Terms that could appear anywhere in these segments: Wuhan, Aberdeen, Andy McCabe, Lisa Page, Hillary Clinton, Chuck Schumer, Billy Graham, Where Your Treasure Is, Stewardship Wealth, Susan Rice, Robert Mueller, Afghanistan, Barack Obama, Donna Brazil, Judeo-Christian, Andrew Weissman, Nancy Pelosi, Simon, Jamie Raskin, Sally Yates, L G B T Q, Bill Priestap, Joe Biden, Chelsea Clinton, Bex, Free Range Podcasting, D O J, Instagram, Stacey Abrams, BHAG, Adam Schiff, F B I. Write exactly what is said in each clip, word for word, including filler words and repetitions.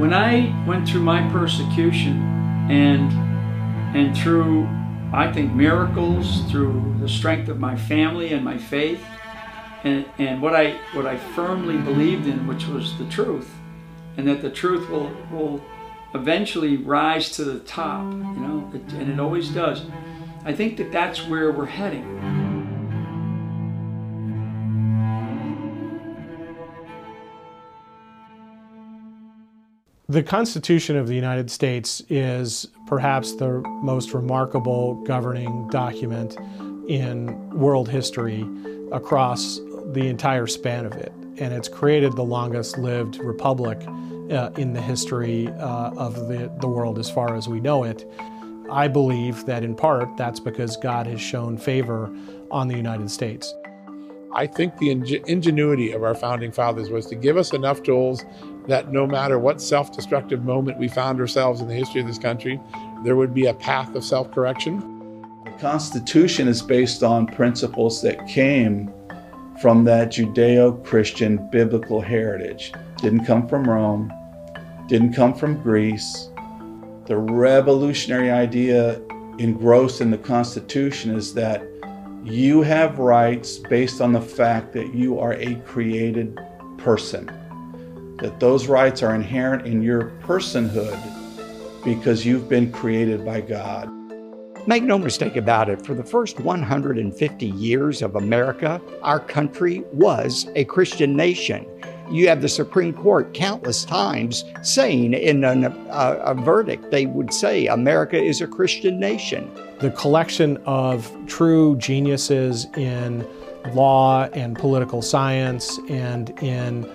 When I went through my persecution and and through, I think, miracles, through the strength of my family and my faith, and, and what I what I firmly believed in, which was the truth, and that the truth will will eventually rise to the top, you know, and it always does. I think that that's where we're heading. The Constitution of the United States is perhaps the most remarkable governing document in world history across the entire span of it. And it's created the longest-lived republic uh, in the history uh, of the, the world as far as we know it. I believe that in part that's because God has shown favor on the United States. I think the ingenuity of our founding fathers was to give us enough tools that no matter what self-destructive moment we found ourselves in the history of this country, there would be a path of self-correction. The Constitution is based on principles that came from that Judeo-Christian biblical heritage. Didn't come from Rome, didn't come from Greece. The revolutionary idea engrossed in the Constitution is that you have rights based on the fact that you are a created person, that those rights are inherent in your personhood because you've been created by God. Make no mistake about it, for the first one hundred fifty years of America, our country was a Christian nation. You have the Supreme Court countless times saying in an, a, a verdict, they would say America is a Christian nation. The collection of true geniuses in law and political science and in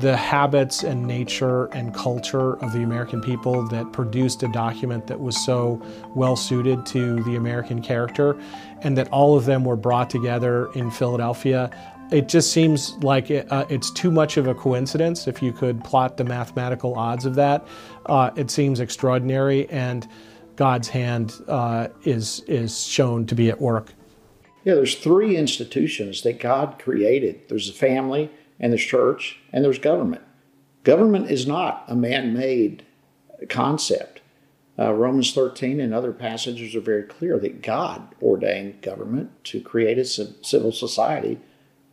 the habits and nature and culture of the American people that produced a document that was so well suited to the American character, and that all of them were brought together in Philadelphia. It just seems like it, uh, it's too much of a coincidence. If you could plot the mathematical odds of that, uh, it seems extraordinary, and God's hand uh, is, is shown to be at work. Yeah, there's three institutions that God created. There's the family, and there's church, and there's government. Government is not a man-made concept. Uh, Romans thirteen and other passages are very clear that God ordained government to create a civil society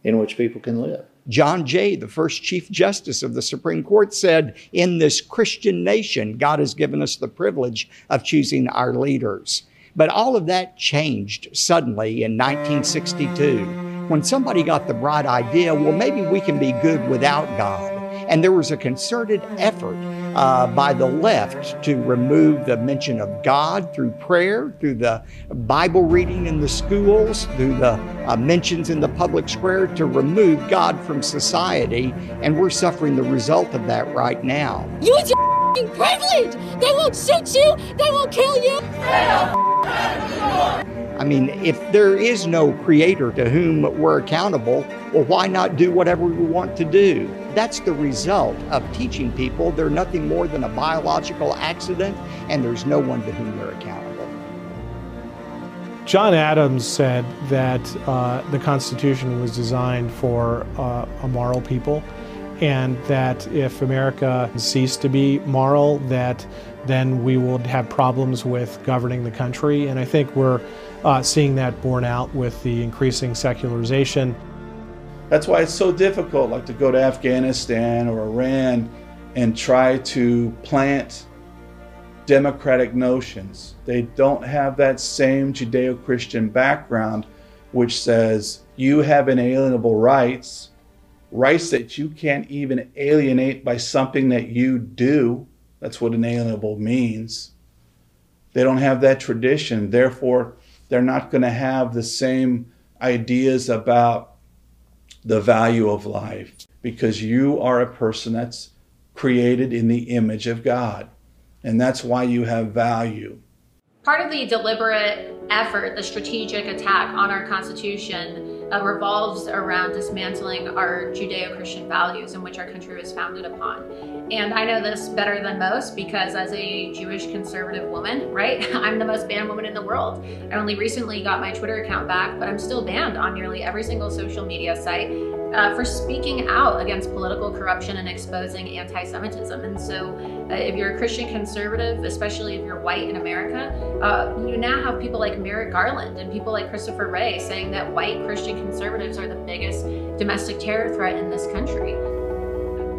in which people can live. John Jay, the first Chief Justice of the Supreme Court, said, in this Christian nation, God has given us the privilege of choosing our leaders. But all of that changed suddenly in nineteen sixty-two, when somebody got the bright idea, well, maybe we can be good without God. And there was a concerted effort uh, by the left to remove the mention of God through prayer, through the Bible reading in the schools, through the uh, mentions in the public square, to remove God from society. And we're suffering the result of that right now. Use your f***ing privilege! They won't shoot you! They won't kill you! I mean, if there is no creator to whom we're accountable, well, why not do whatever we want to do? That's the result of teaching people they're nothing more than a biological accident, and there's no one to whom they're accountable. John Adams said that uh, the Constitution was designed for uh, a moral people, and that if America ceased to be moral, that then we would have problems with governing the country. And I think we're uh, seeing that borne out with the increasing secularization. That's why it's so difficult, like, to go to Afghanistan or Iran and try to plant democratic notions. They don't have that same Judeo-Christian background, which says you have inalienable rights, rights that you can't even alienate by something that you do. That's what inalienable means. They don't have that tradition. Therefore, they're not going to have the same ideas about the value of life, because you are a person that's created in the image of God, and that's why you have value. Part of the deliberate effort, the strategic attack on our Constitution uh, revolves around dismantling our Judeo-Christian values in which our country was founded upon. And I know this better than most because as a Jewish conservative woman, right, I'm the most banned woman in the world. I only recently got my Twitter account back, but I'm still banned on nearly every single social media site. uh, for speaking out against political corruption and exposing anti-Semitism. And so uh, if you're a Christian conservative, especially if you're white in America, uh, you now have people like Merrick Garland and people like Christopher Wray saying that white Christian conservatives are the biggest domestic terror threat in this country.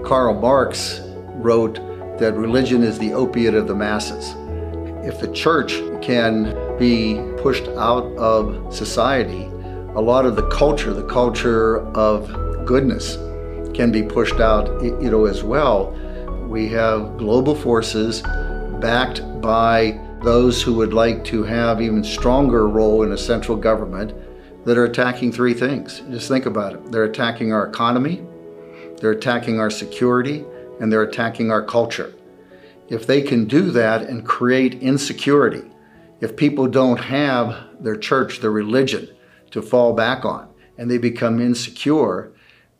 Karl Marx wrote that religion is the opiate of the masses. If the church can be pushed out of society, a lot of the culture, the culture of goodness, can be pushed out, you know, as well. We have global forces backed by those who would like to have even stronger role in a central government that are attacking three things. Just think about it. They're attacking our economy, they're attacking our security, and they're attacking our culture. If they can do that and create insecurity, if people don't have their church, their religion to fall back on, and they become insecure,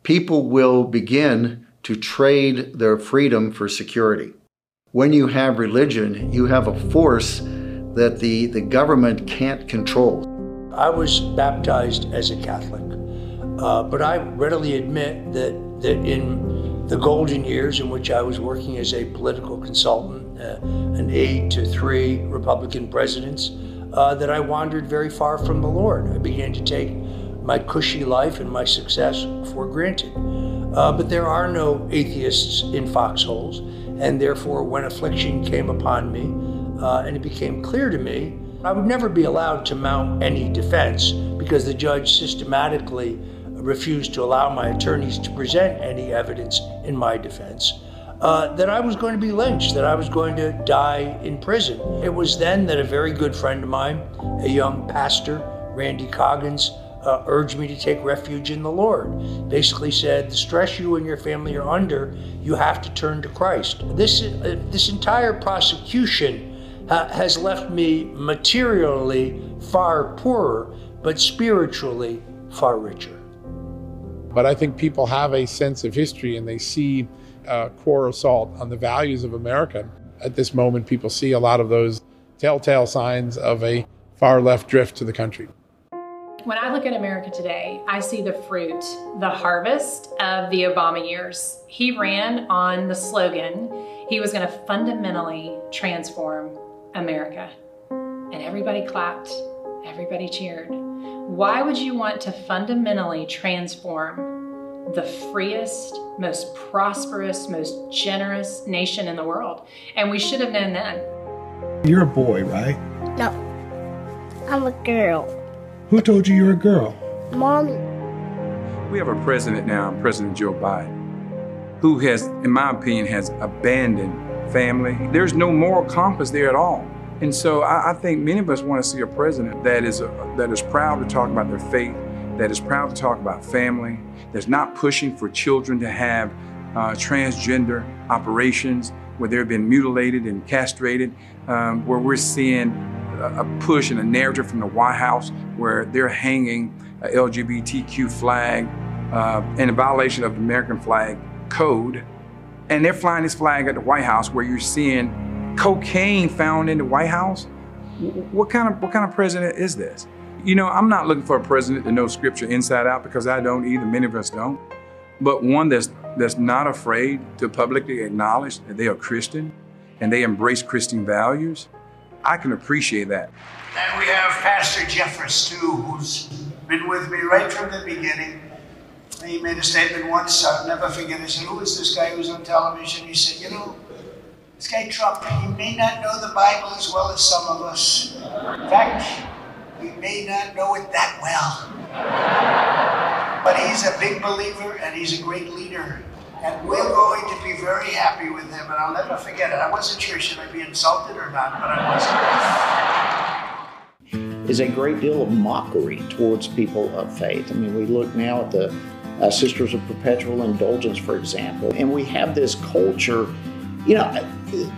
people will begin to trade their freedom for security. When you have religion, you have a force that the, the government can't control. I was baptized as a Catholic, uh, but I readily admit that, that in the golden years in which I was working as a political consultant, uh, an aide to three Republican presidents, Uh, that I wandered very far from the Lord. I began to take my cushy life and my success for granted. Uh, but there are no atheists in foxholes, and therefore when affliction came upon me, uh, and it became clear to me, I would never be allowed to mount any defense because the judge systematically refused to allow my attorneys to present any evidence in my defense. Uh, that I was going to be lynched, that I was going to die in prison. It was then that a very good friend of mine, a young pastor, Randy Coggins, uh, urged me to take refuge in the Lord. Basically said, the stress you and your family are under, you have to turn to Christ. This, uh, this entire prosecution uh, has left me materially far poorer, but spiritually far richer. But I think people have a sense of history and they see Uh, core assault on the values of America. At this moment, people see a lot of those telltale signs of a far left drift to the country. When I look at America today, I see the fruit, the harvest of the Obama years. He ran on the slogan, he was going to fundamentally transform America. And everybody clapped, everybody cheered. Why would you want to fundamentally transform the freest, most prosperous, most generous nation in the world? And we should have known then. You're a boy, right? No, I'm a girl. Who told you you're a girl? Mommy. We have a president now, President Joe Biden, who has, in my opinion, has abandoned family. There's no moral compass there at all. And so I, I think many of us want to see a president that is, a, that is proud to talk about their faith, that is proud to talk about family, that's not pushing for children to have uh, transgender operations where they've been mutilated and castrated, um, where we're seeing a, a push and a narrative from the White House where they're hanging a L G B T Q flag uh, in a violation of the American flag code. And they're flying this flag at the White House where you're seeing cocaine found in the White House. What kind of, what kind of president is this? You know, I'm not looking for a president that knows scripture inside out, because I don't either, many of us don't, but one that's, that's not afraid to publicly acknowledge that they are Christian and they embrace Christian values. I can appreciate that. And we have Pastor Jeffress, too, who's been with me right from the beginning. He made a statement once, I'll never forget. I said, who is this guy who's on television? He said, you know, this guy Trump, he may not know the Bible as well as some of us. In fact, we may not know it that well, but he's a big believer and he's a great leader. And we're going to be very happy with him. And I'll never forget it. I wasn't sure, should I be insulted or not, but I wasn't. There's a great deal of mockery towards people of faith. I mean, we look now at the uh, Sisters of Perpetual Indulgence, for example, and we have this culture. You know,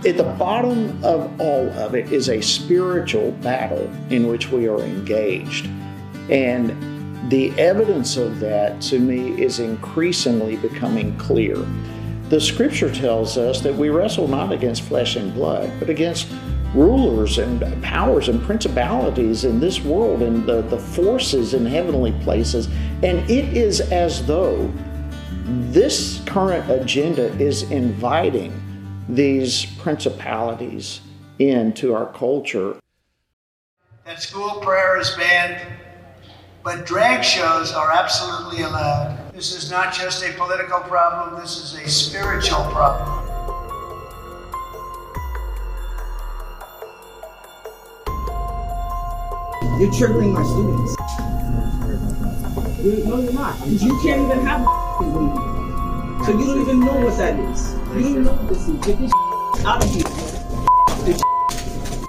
at the bottom of all of it is a spiritual battle in which we are engaged. And the evidence of that, to me, is increasingly becoming clear. The scripture tells us that we wrestle not against flesh and blood, but against rulers and powers and principalities in this world and the, the forces in heavenly places. And it is as though this current agenda is inviting these principalities into our culture. That school prayer is banned, but drag shows are absolutely allowed. This is not just a political problem, this is a spiritual problem. You're triggering my students. No, you're not, because you can't even have a so you don't even know what that is. You know what this is. Get this out of here.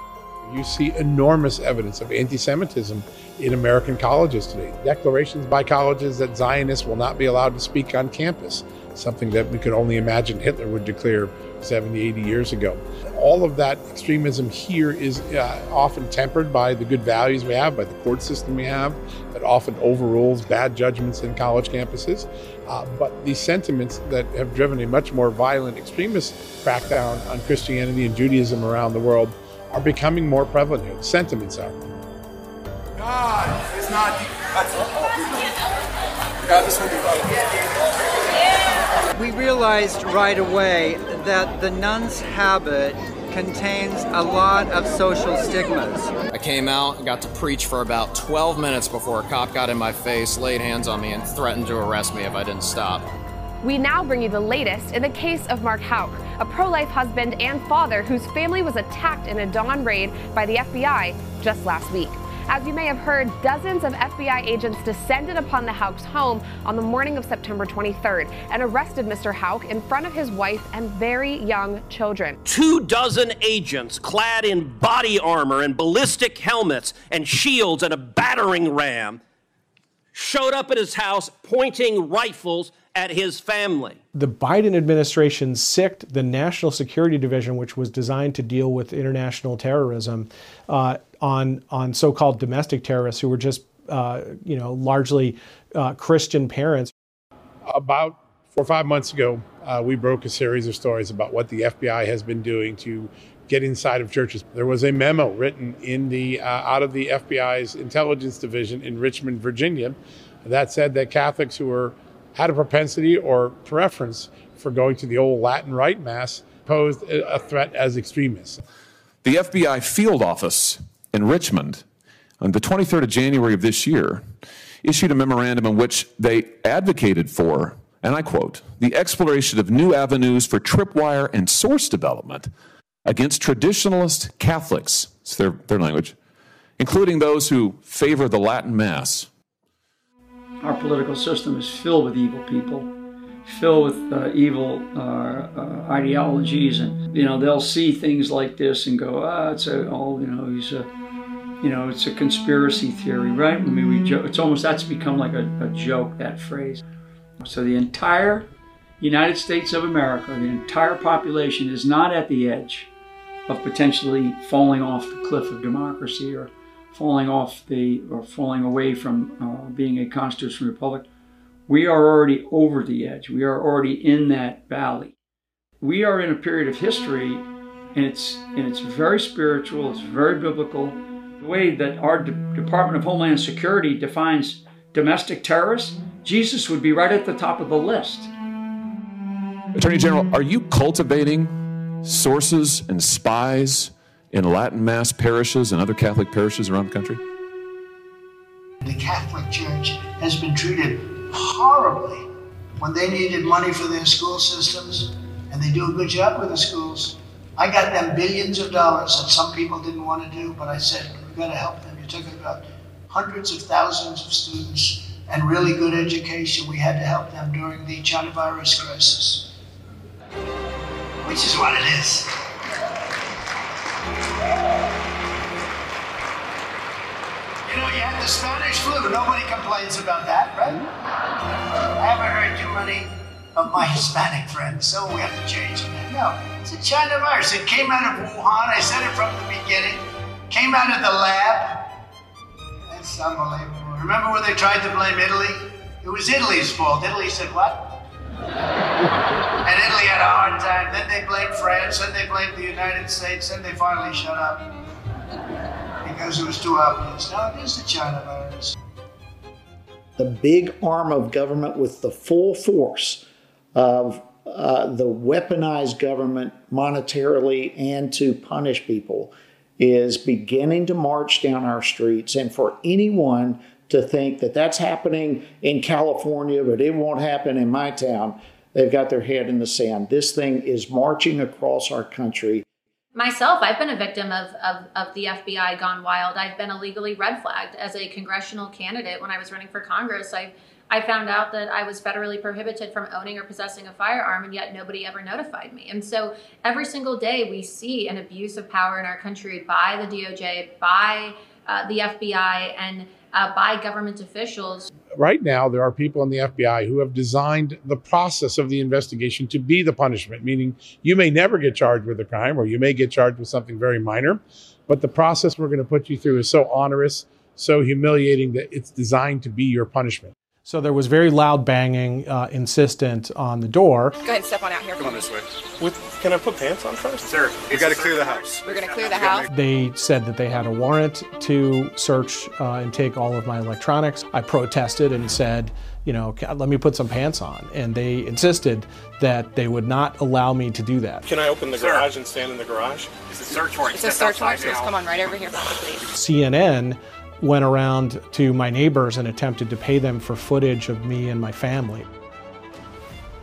You see enormous evidence of anti-Semitism in American colleges today. Declarations by colleges that Zionists will not be allowed to speak on campus, something that we could only imagine Hitler would declare seventy, eighty years ago. All of that extremism here is uh, often tempered by the good values we have, by the court system we have, that often overrules bad judgments in college campuses. Uh, but these sentiments that have driven a much more violent extremist crackdown on Christianity and Judaism around the world are becoming more prevalent here. Sentiments are. God is not the God is not the We realized right away that the nun's habit contains a lot of social stigmas. I came out and got to preach for about twelve minutes before a cop got in my face, laid hands on me, and threatened to arrest me if I didn't stop. We now bring you the latest in the case of Mark Houck, a pro-life husband and father whose family was attacked in a dawn raid by the F B I just last week. As you may have heard, dozens of F B I agents descended upon the Houck's home on the morning of September twenty-third and arrested Mister Houck in front of his wife and very young children. Two dozen agents clad in body armor and ballistic helmets and shields and a battering ram showed up at his house pointing rifles at his family. The Biden administration sicked the National Security Division, which was designed to deal with international terrorism, uh, on on so-called domestic terrorists who were just, uh, you know, largely uh, Christian parents. About four or five months ago, uh, we broke a series of stories about what the F B I has been doing to get inside of churches. There was a memo written in the uh, out of the F B I's intelligence division in Richmond, Virginia, that said that Catholics who were had a propensity or preference for going to the old Latin Rite Mass posed a threat as extremists. The F B I field office in Richmond on the twenty-third of January of this year issued a memorandum in which they advocated for, and I quote, the exploration of new avenues for tripwire and source development against traditionalist Catholics, it's their, their language, including those who favor the Latin Mass. Our political system is filled with evil people, filled with uh, evil uh, uh, ideologies, and you know they'll see things like this and go, "Ah, oh, it's a all oh, you know, he's a, you know, it's a conspiracy theory, right?" I mean, we jo it's almost that's become like a, a joke, that phrase. So the entire United States of America, the entire population, is not at the edge of potentially falling off the cliff of democracy or. falling off the, or falling away from uh, being a constitutional republic. We are already over the edge. We are already in that valley. We are in a period of history, and it's, and it's very spiritual, it's very biblical. The way that our De Department of Homeland Security defines domestic terrorists, Jesus would be right at the top of the list. Attorney General, are you cultivating sources and spies in Latin Mass parishes and other Catholic parishes around the country? The Catholic Church has been treated horribly. When they needed money for their school systems, and they do a good job with the schools, I got them billions of dollars that some people didn't want to do, but I said, we've got to help them. You're talking about hundreds of thousands of students and really good education. We had to help them during the China virus crisis, which is what it is. You know, you had the Spanish flu. Nobody complains about that, right? I haven't heard too many of my Hispanic friends, so we have to change it. No, it's a China virus. It came out of Wuhan. I said it from the beginning. Came out of the lab. That's unbelievable. Remember when they tried to blame Italy? It was Italy's fault. Italy said what? And Italy had a hard time. Then they blamed France, then they blamed the United States, then they finally shut up because it was too obvious. Now it is the China virus. the big arm of government with the full force of uh, the weaponized government monetarily and to punish people is beginning to march down our streets. And for anyone to think that that's happening in California, but it won't happen in my town, they've got their head in the sand. This thing is marching across our country. Myself, I've been a victim of, of, of the F B I gone wild. I've been illegally red flagged as a congressional candidate when I was running for Congress. I, I found out that I was federally prohibited from owning or possessing a firearm, and yet nobody ever notified me. And so every single day we see an abuse of power in our country by the D O J, by uh, the F B I, and uh, by government officials. Right now, there are people in the F B I who have designed the process of the investigation to be the punishment, meaning you may never get charged with a crime, or you may get charged with something very minor, but the process we're going to put you through is so onerous, so humiliating, that it's designed to be your punishment. So there was very loud banging, uh, insistent on the door. Go ahead and step on out here. Come on this way. With, can I put pants on first? Sir, we've got to clear the house. We're going to clear the house. They said that they had a warrant to search uh, and take all of my electronics. I protested and said, you know, let me put some pants on. And they insisted that they would not allow me to do that. Can I open the garage Sir. and stand in the garage? It's a search warrant. It's a search warrant. So come on right over here, please. C N N went around to my neighbors and attempted to pay them for footage of me and my family.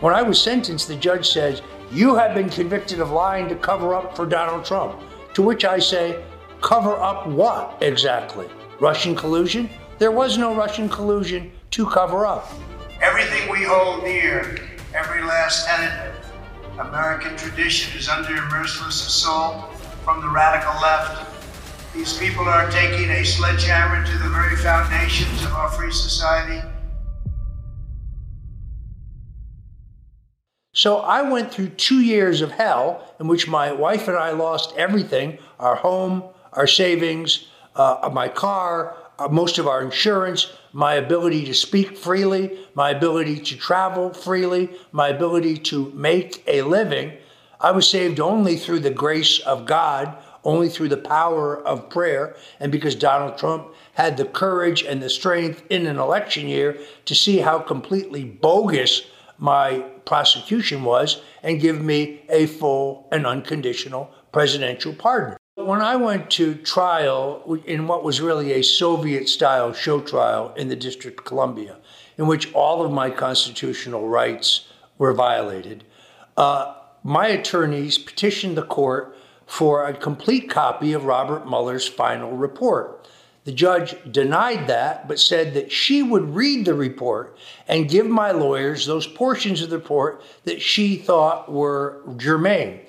When I was sentenced, the judge says, you have been convicted of lying to cover up for Donald Trump. To which I say, cover up what exactly? Russian collusion? There was no Russian collusion to cover up. Everything we hold dear, every last tenet of American tradition is under merciless assault from the radical left. These people are taking a sledgehammer to the very foundations of our free society. So I went through two years of hell in which my wife and I lost everything, our home, our savings, uh, my car, uh, most of our insurance, my ability to speak freely, my ability to travel freely, my ability to make a living. I was saved only through the grace of God, only through the power of prayer, and because Donald Trump had the courage and the strength in an election year to see how completely bogus my prosecution was and give me a full and unconditional presidential pardon. When I went to trial in what was really a Soviet-style show trial in the District of Columbia, in which all of my constitutional rights were violated, uh, my attorneys petitioned the court for a complete copy of Robert Mueller's final report. The judge denied that, but said that she would read the report and give my lawyers those portions of the report that she thought were germane.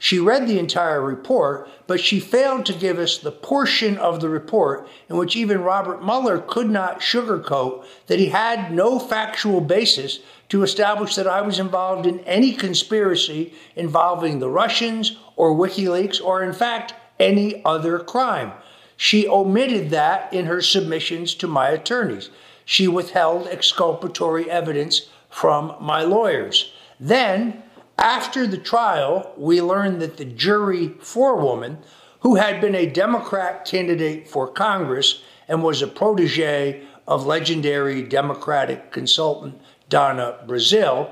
She read the entire report, but she failed to give us the portion of the report in which even Robert Mueller could not sugarcoat that he had no factual basis to establish that I was involved in any conspiracy involving the Russians or WikiLeaks or, in fact, any other crime. She omitted that in her submissions to my attorneys. She withheld exculpatory evidence from my lawyers. Then, after the trial, we learned that the jury forewoman, who had been a Democrat candidate for Congress and was a protege of legendary Democratic consultant Donna Brazil,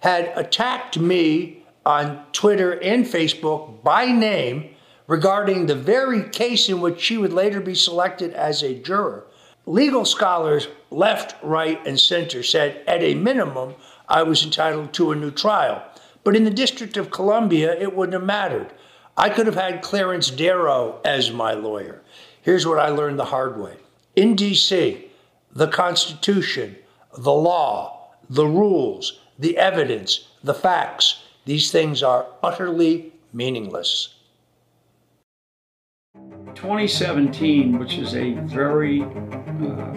had attacked me on Twitter and Facebook by name regarding the very case in which she would later be selected as a juror. Legal scholars left, right, and center said, at a minimum, I was entitled to a new trial. But in the District of Columbia, it wouldn't have mattered. I could have had Clarence Darrow as my lawyer. Here's what I learned the hard way. In D C, the Constitution, the law, the rules, the evidence, the facts, these things are utterly meaningless. twenty seventeen, which is a very, uh,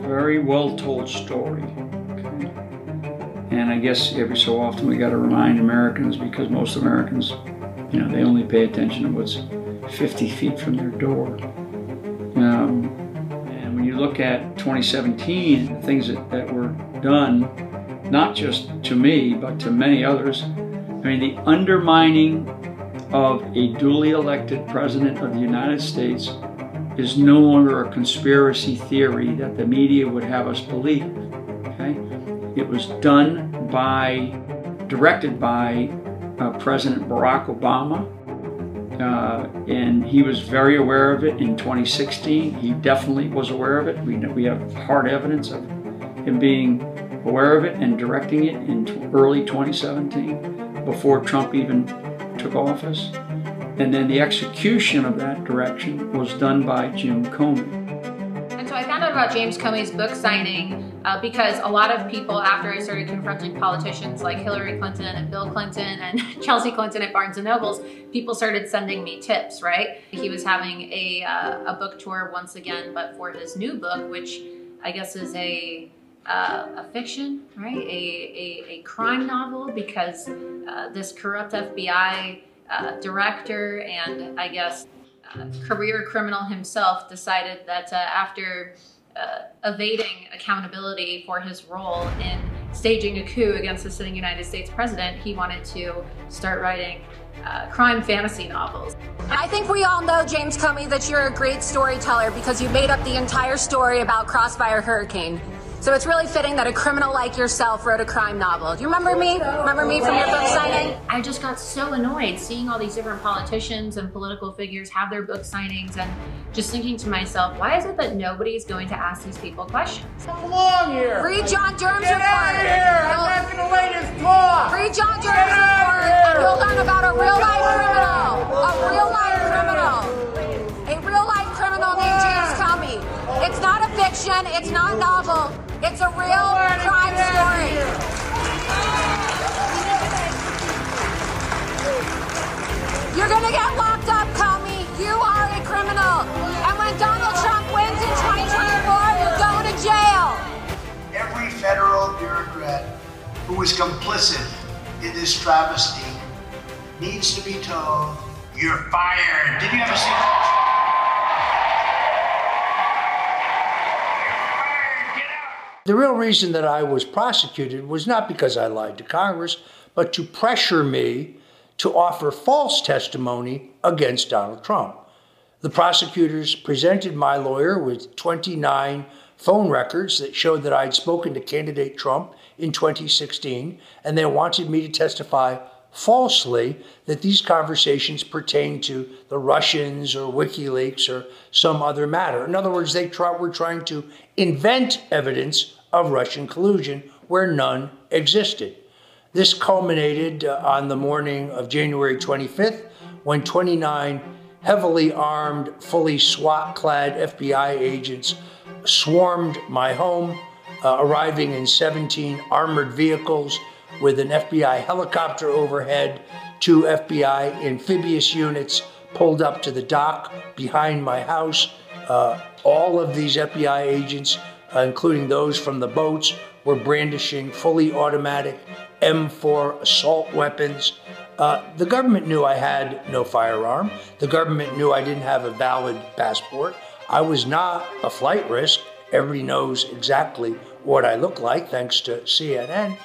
very well-told story. Okay? And I guess every so often we got to remind Americans, because most Americans, you know, they only pay attention to what's fifty feet from their door. Um, and when you look at twenty seventeen, the things that, that were done, not just to me, but to many others. I mean, the undermining of a duly elected president of the United States is no longer a conspiracy theory that the media would have us believe, okay? It was done by, directed by uh, President Barack Obama, uh, and he was very aware of it in twenty sixteen. He definitely was aware of it. We, we have hard evidence of him being aware of it and directing it in early twenty seventeen, before Trump even took office. And then the execution of that direction was done by Jim Comey. And so I found out about James Comey's book signing uh, because a lot of people, after I started confronting politicians like Hillary Clinton and Bill Clinton and Chelsea Clinton at Barnes and Noble's, people started sending me tips, right? He was having a, uh, a book tour once again, but for his new book, which I guess is a, uh, a fiction, right? A, a, a crime novel, because uh, this corrupt F B I Uh, director and I guess uh, career criminal himself decided that uh, after uh, evading accountability for his role in staging a coup against the sitting United States president, he wanted to start writing uh, crime fantasy novels. I think we all know, James Comey, that you're a great storyteller because you made up the entire story about Crossfire Hurricane. So it's really fitting that a criminal like yourself wrote a crime novel. Do you remember me? Remember me from your book signing? I just got so annoyed seeing all these different politicians and political figures have their book signings and just thinking to myself, why is it that nobody's going to ask these people questions? I belong here. Read John Durham's Get report. Out of here. I'm not going to wait his talk. Read John Durham's Get report and you'll learn about a real life criminal. A real life criminal. A real life criminal named James Comey. It's not a fiction, it's not novel. It's a real crime story. You're going to get locked up, Comey. You are a criminal. And when Donald Trump wins in twenty twenty-four, you'll go to jail. Every federal bureaucrat who was complicit in this travesty needs to be told, you're fired. Did you ever see that? The real reason that I was prosecuted was not because I lied to Congress, but to pressure me to offer false testimony against Donald Trump. The prosecutors presented my lawyer with twenty-nine phone records that showed that I had spoken to candidate Trump in twenty sixteen, and they wanted me to testify falsely that these conversations pertained to the Russians or WikiLeaks or some other matter. In other words, they try, were trying to invent evidence of Russian collusion where none existed. This culminated uh, on the morning of January twenty-fifth, when twenty-nine heavily armed, fully SWAT-clad F B I agents swarmed my home, uh, arriving in seventeen armored vehicles with an F B I helicopter overhead. Two F B I amphibious units pulled up to the dock behind my house. Uh, all of these F B I agents, uh, including those from the boats, were brandishing fully automatic M four assault weapons. Uh, the government knew I had no firearm. The government knew I didn't have a valid passport. I was not a flight risk. Everybody knows exactly what I look like, thanks to C N N.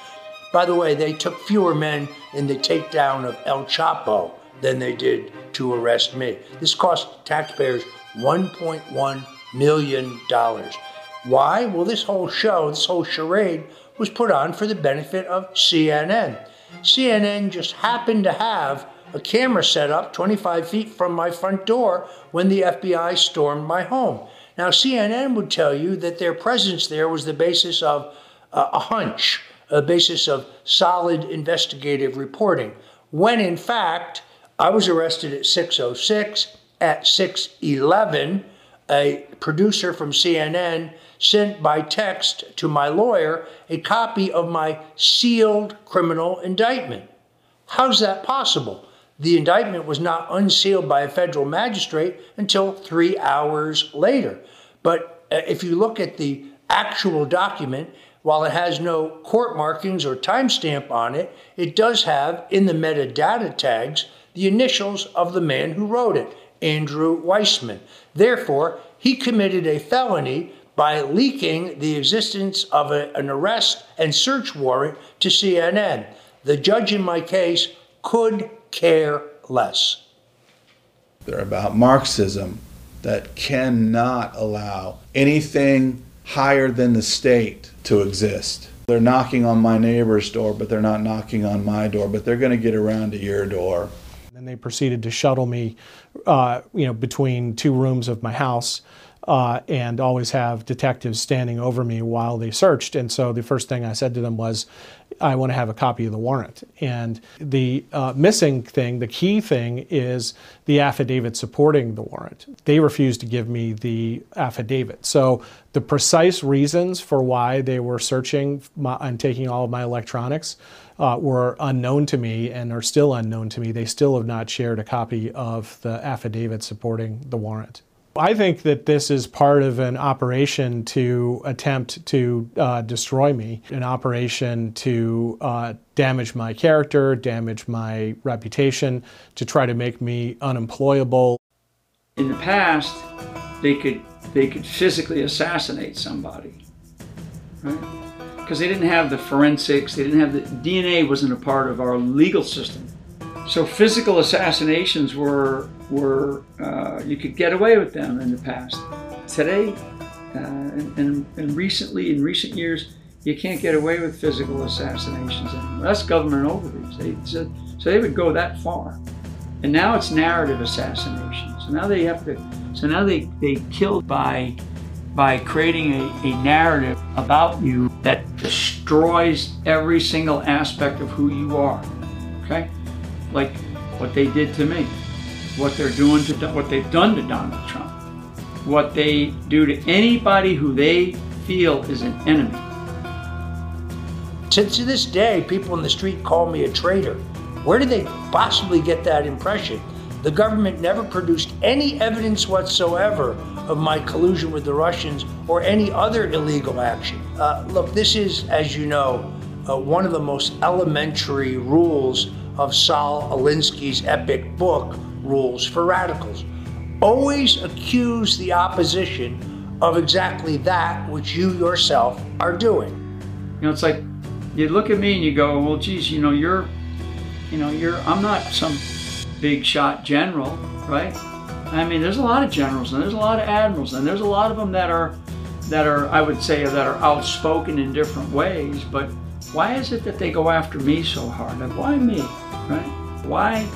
By the way, they took fewer men in the takedown of El Chapo than they did to arrest me. This cost taxpayers one point one million dollars. Why? Well, this whole show, this whole charade was put on for the benefit of C N N. C N N just happened to have a camera set up twenty-five feet from my front door when the F B I stormed my home. Now, C N N would tell you that their presence there was the basis of uh, a hunch, a basis of solid investigative reporting, when in fact, I was arrested at six oh six, at six eleven, a producer from C N N sent by text to my lawyer a copy of my sealed criminal indictment. How's that possible? The indictment was not unsealed by a federal magistrate until three hours later. But if you look at the actual document, while it has no court markings or timestamp on it, it does have, in the metadata tags, the initials of the man who wrote it, Andrew Weissman. Therefore, he committed a felony by leaking the existence of a, an arrest and search warrant to C N N. The judge in my case could care less. They're about Marxism. that cannot allow anything higher than the state to exist. They're knocking on my neighbor's door, but they're not knocking on my door, but they're going to get around to your door. And they proceeded to shuttle me, uh, you know, between two rooms of my house, uh, and always have detectives standing over me while they searched. And so the first thing I said to them was, I want to have a copy of the warrant. And the uh, missing thing, the key thing, is the affidavit supporting the warrant. They refused to give me the affidavit. So the precise reasons for why they were searching my, and taking all of my electronics Uh, were unknown to me and are still unknown to me. They still have not shared a copy of the affidavit supporting the warrant. I think that this is part of an operation to attempt to uh, destroy me, an operation to uh, damage my character, damage my reputation, to try to make me unemployable. In the past, they could, they could physically assassinate somebody, right? Because they didn't have the forensics, they didn't have the D N A wasn't a part of our legal system. So physical assassinations were, were uh, you could get away with them in the past. Today, uh, and, and recently, in recent years, you can't get away with physical assassinations anymore. That's government overreach. They, so, so they would go that far. And now it's narrative assassinations. So now they have to, so now they, they kill by by creating a, a narrative about you that destroys every single aspect of who you are, okay? Like what they did to me, what they're doing to, what they've done to Donald Trump, what they do to anybody who they feel is an enemy. To, to this day, people in the street call me a traitor. Where did they possibly get that impression? The government never produced any evidence whatsoever of my collusion with the Russians or any other illegal action. Uh, look, this is, as you know, uh, one of the most elementary rules of Saul Alinsky's epic book, Rules for Radicals. Always accuse the opposition of exactly that which you yourself are doing. You know, it's like, you look at me and you go, well, geez, you know, you're, you know, you're, I'm not some big shot general, right? I mean, there's a lot of generals and there's a lot of admirals and there's a lot of them that are, that are, I would say, that are outspoken in different ways, but why is it that they go after me so hard? Like, why me, right? Why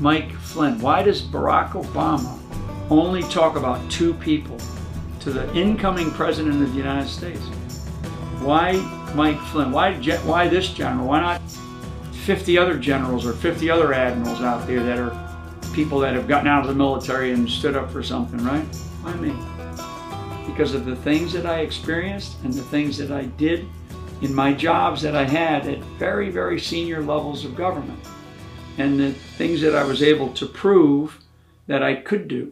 Mike Flynn? Why does Barack Obama only talk about two people to the incoming president of the United States? Why Mike Flynn? Why, why this general? Why not fifty other generals or fifty other admirals out there that are people that have gotten out of the military and stood up for something, right? Why me? Because of the things that I experienced and the things that I did in my jobs that I had at very, very senior levels of government, and the things that I was able to prove that I could do.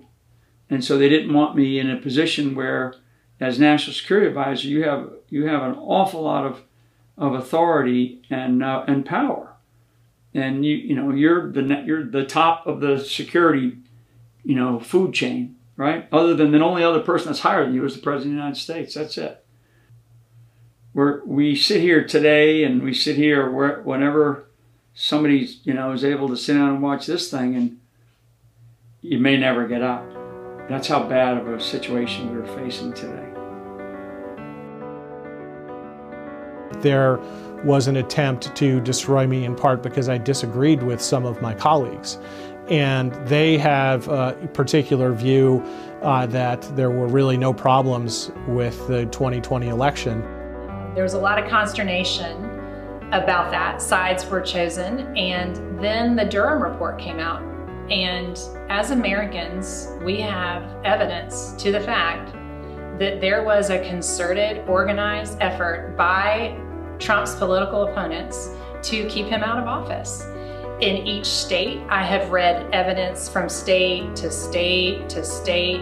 And so they didn't want me in a position where, as National Security Advisor, you have, you have an awful lot of, of authority and, uh, and power. And you, you know, you're the you're the top of the security, you know, food chain, right? Other than the only other person that's higher than you is the President of the United States. That's it. We're, we sit here today, and we sit here where, whenever somebody's, you know, is able to sit down and watch this thing, and you may never get out. That's how bad of a situation we're facing today. There was an attempt to destroy me in part because I disagreed with some of my colleagues. And they have a particular view uh, that there were really no problems with the twenty twenty election. There was a lot of consternation about that. Sides were chosen. And then the Durham report came out. And as Americans, we have evidence to the fact that there was a concerted, organized effort by Trump's political opponents to keep him out of office. In each state, I have read evidence from state to state to state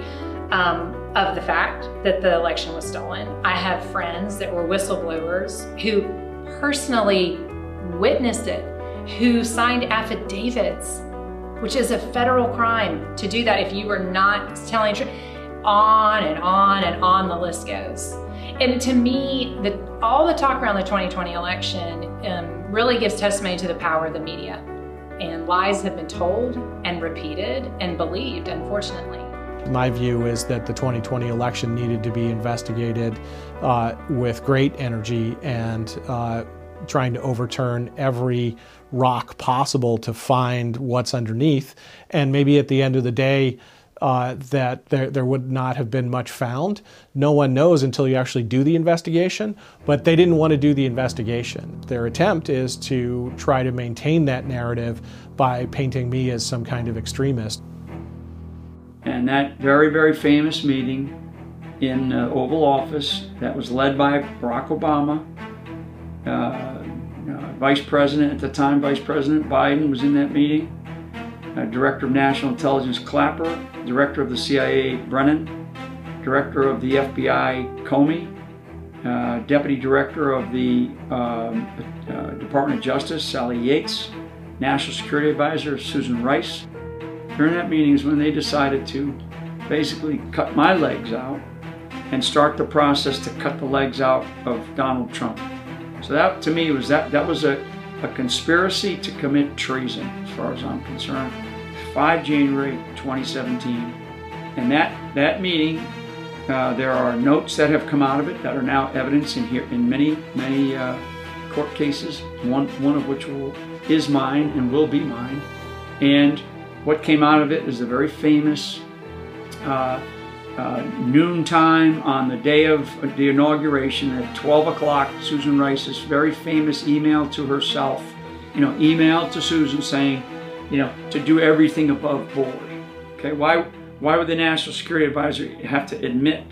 um, of the fact that the election was stolen. I have friends that were whistleblowers who personally witnessed it, who signed affidavits, which is a federal crime to do that if you were not telling the truth. On and on and on the list goes. And to me, the, all the talk around the twenty twenty election um, really gives testimony to the power of the media. And lies have been told and repeated and believed, unfortunately. My view is that the twenty twenty election needed to be investigated uh, with great energy and uh, trying to overturn every rock possible to find what's underneath. And maybe at the end of the day, Uh, that there, there would not have been much found. No one knows until you actually do the investigation, but they didn't want to do the investigation. Their attempt is to try to maintain that narrative by painting me as some kind of extremist. And that very, very famous meeting in the uh, Oval Office that was led by Barack Obama, uh, uh, Vice President at the time, Vice President Biden was in that meeting, uh, Director of National Intelligence Clapper, Director of the C I A, Brennan, Director of the F B I, Comey, uh, Deputy Director of the um, uh, Department of Justice, Sally Yates, National Security Advisor, Susan Rice. During that meeting is when they decided to basically cut my legs out and start the process to cut the legs out of Donald Trump. So that, to me, was that, that was a, a conspiracy to commit treason, as far as I'm concerned. January fifth, twenty seventeen. And that, that meeting, uh, there are notes that have come out of it that are now evidence in here in many, many uh, court cases, one, one of which will, is mine and will be mine. And what came out of it is the very famous uh, uh, noontime on the day of the inauguration at twelve o'clock, Susan Rice's very famous email to herself, you know, email to Susan saying, you know, to do everything above board. Okay, why why would the National Security Advisor have to admit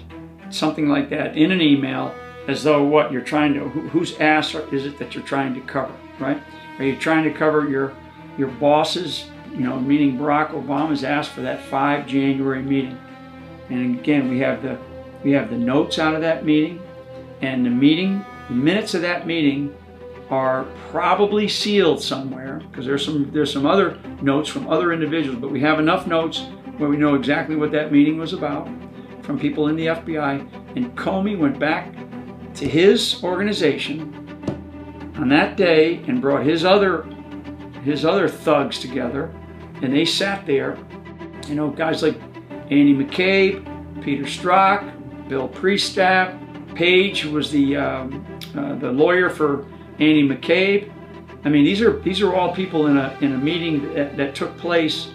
something like that in an email as though what you're trying to, who, whose ass is it that you're trying to cover, right? Are you trying to cover your, your boss's, you know, meaning Barack Obama's ass for that January fifth meeting? And again, we have the, we have the notes out of that meeting, and the meeting, the minutes of that meeting are probably sealed somewhere, because there's some there's some other notes from other individuals, but we have enough notes where we know exactly what that meeting was about from people in the F B I. And Comey went back to his organization on that day and brought his other his other thugs together, and they sat there, you know, guys like Andy McCabe, Peter Strzok, Bill Priestap, Page, who was the um, uh, the lawyer for Andy McCabe. I mean, these are these are all people in a in a meeting that, that took place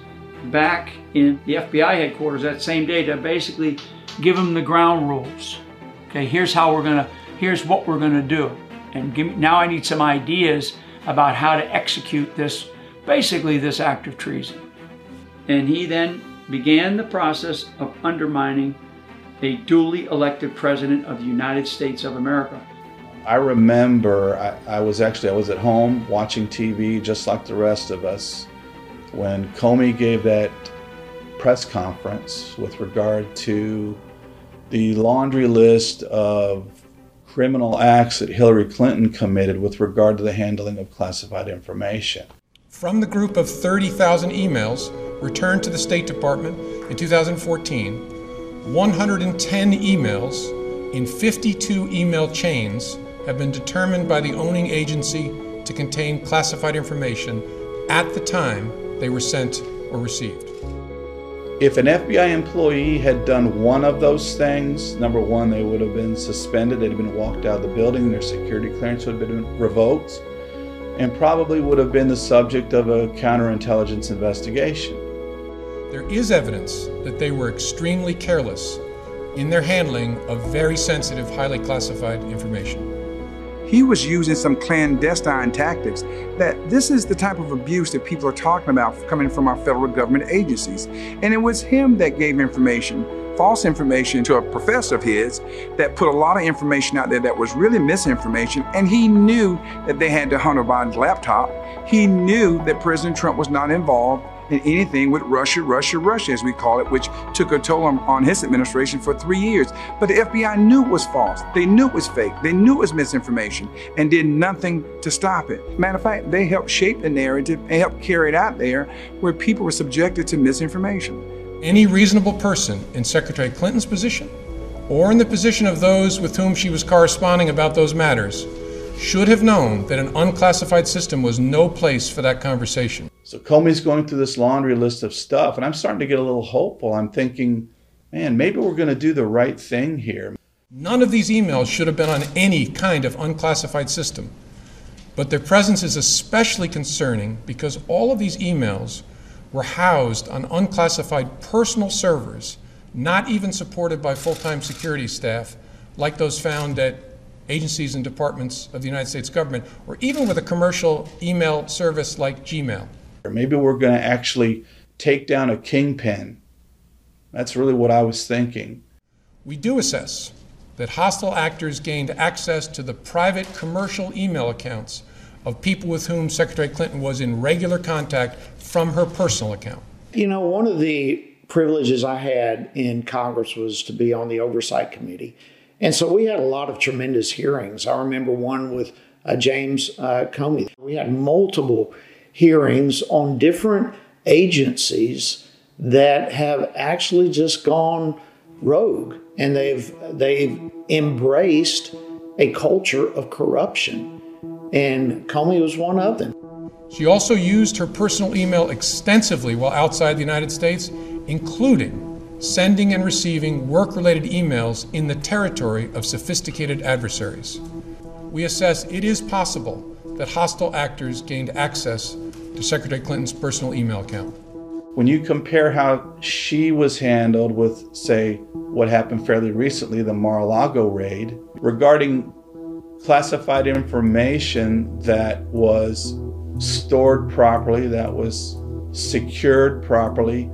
back in the F B I headquarters that same day to basically give them the ground rules. Okay, here's how we're gonna, here's what we're gonna do, and give me, now I need some ideas about how to execute this, basically this act of treason. And he then began the process of undermining a duly elected president of the United States of America. I remember I, I was actually I was at home watching T V just like the rest of us when Comey gave that press conference with regard to the laundry list of criminal acts that Hillary Clinton committed with regard to the handling of classified information. From the group of thirty thousand emails returned to the State Department in two thousand fourteen, one hundred ten emails in fifty-two email chains have been determined by the owning agency to contain classified information at the time they were sent or received. If an F B I employee had done one of those things, number one, they would have been suspended, they'd have been walked out of the building, their security clearance would have been revoked, and probably would have been the subject of a counterintelligence investigation. There is evidence that they were extremely careless in their handling of very sensitive, highly classified information. He was using some clandestine tactics. That this is the type of abuse that people are talking about coming from our federal government agencies. And it was him that gave information, false information, to a professor of his that put a lot of information out there that was really misinformation. And he knew that they had to Hunter Biden's laptop. He knew that President Trump was not involved in anything with Russia, Russia, Russia, as we call it, which took a toll on, on his administration for three years. But the F B I knew it was false. They knew it was fake. They knew it was misinformation and did nothing to stop it. Matter of fact, they helped shape the narrative and helped carry it out there where people were subjected to misinformation. Any reasonable person in Secretary Clinton's position or in the position of those with whom she was corresponding about those matters should have known that an unclassified system was no place for that conversation. So Comey's going through this laundry list of stuff, and I'm starting to get a little hopeful. I'm thinking, man, maybe we're going to do the right thing here. None of these emails should have been on any kind of unclassified system. But their presence is especially concerning because all of these emails were housed on unclassified personal servers, not even supported by full-time security staff, like those found at agencies and departments of the United States government, or even with a commercial email service like Gmail. Or maybe we're going to actually take down a kingpin. That's really what I was thinking. We do assess that hostile actors gained access to the private commercial email accounts of people with whom Secretary Clinton was in regular contact from her personal account. You know, one of the privileges I had in Congress was to be on the Oversight Committee. And so we had a lot of tremendous hearings. I remember one with uh, James uh, Comey. We had multiple hearings on different agencies that have actually just gone rogue, and they've they've embraced a culture of corruption. And Comey was one of them. She also used her personal email extensively while outside the United States, including sending and receiving work-related emails in the territory of sophisticated adversaries. We assess it is possible that hostile actors gained access to Secretary Clinton's personal email account. When you compare how she was handled with, say, what happened fairly recently, the Mar-a-Lago raid, regarding classified information that was stored properly, that was secured properly,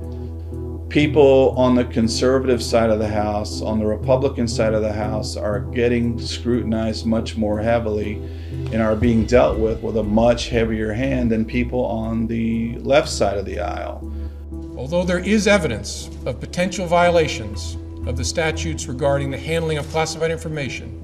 people on the conservative side of the House, on the Republican side of the House, are getting scrutinized much more heavily and are being dealt with with a much heavier hand than people on the left side of the aisle. Although there is evidence of potential violations of the statutes regarding the handling of classified information,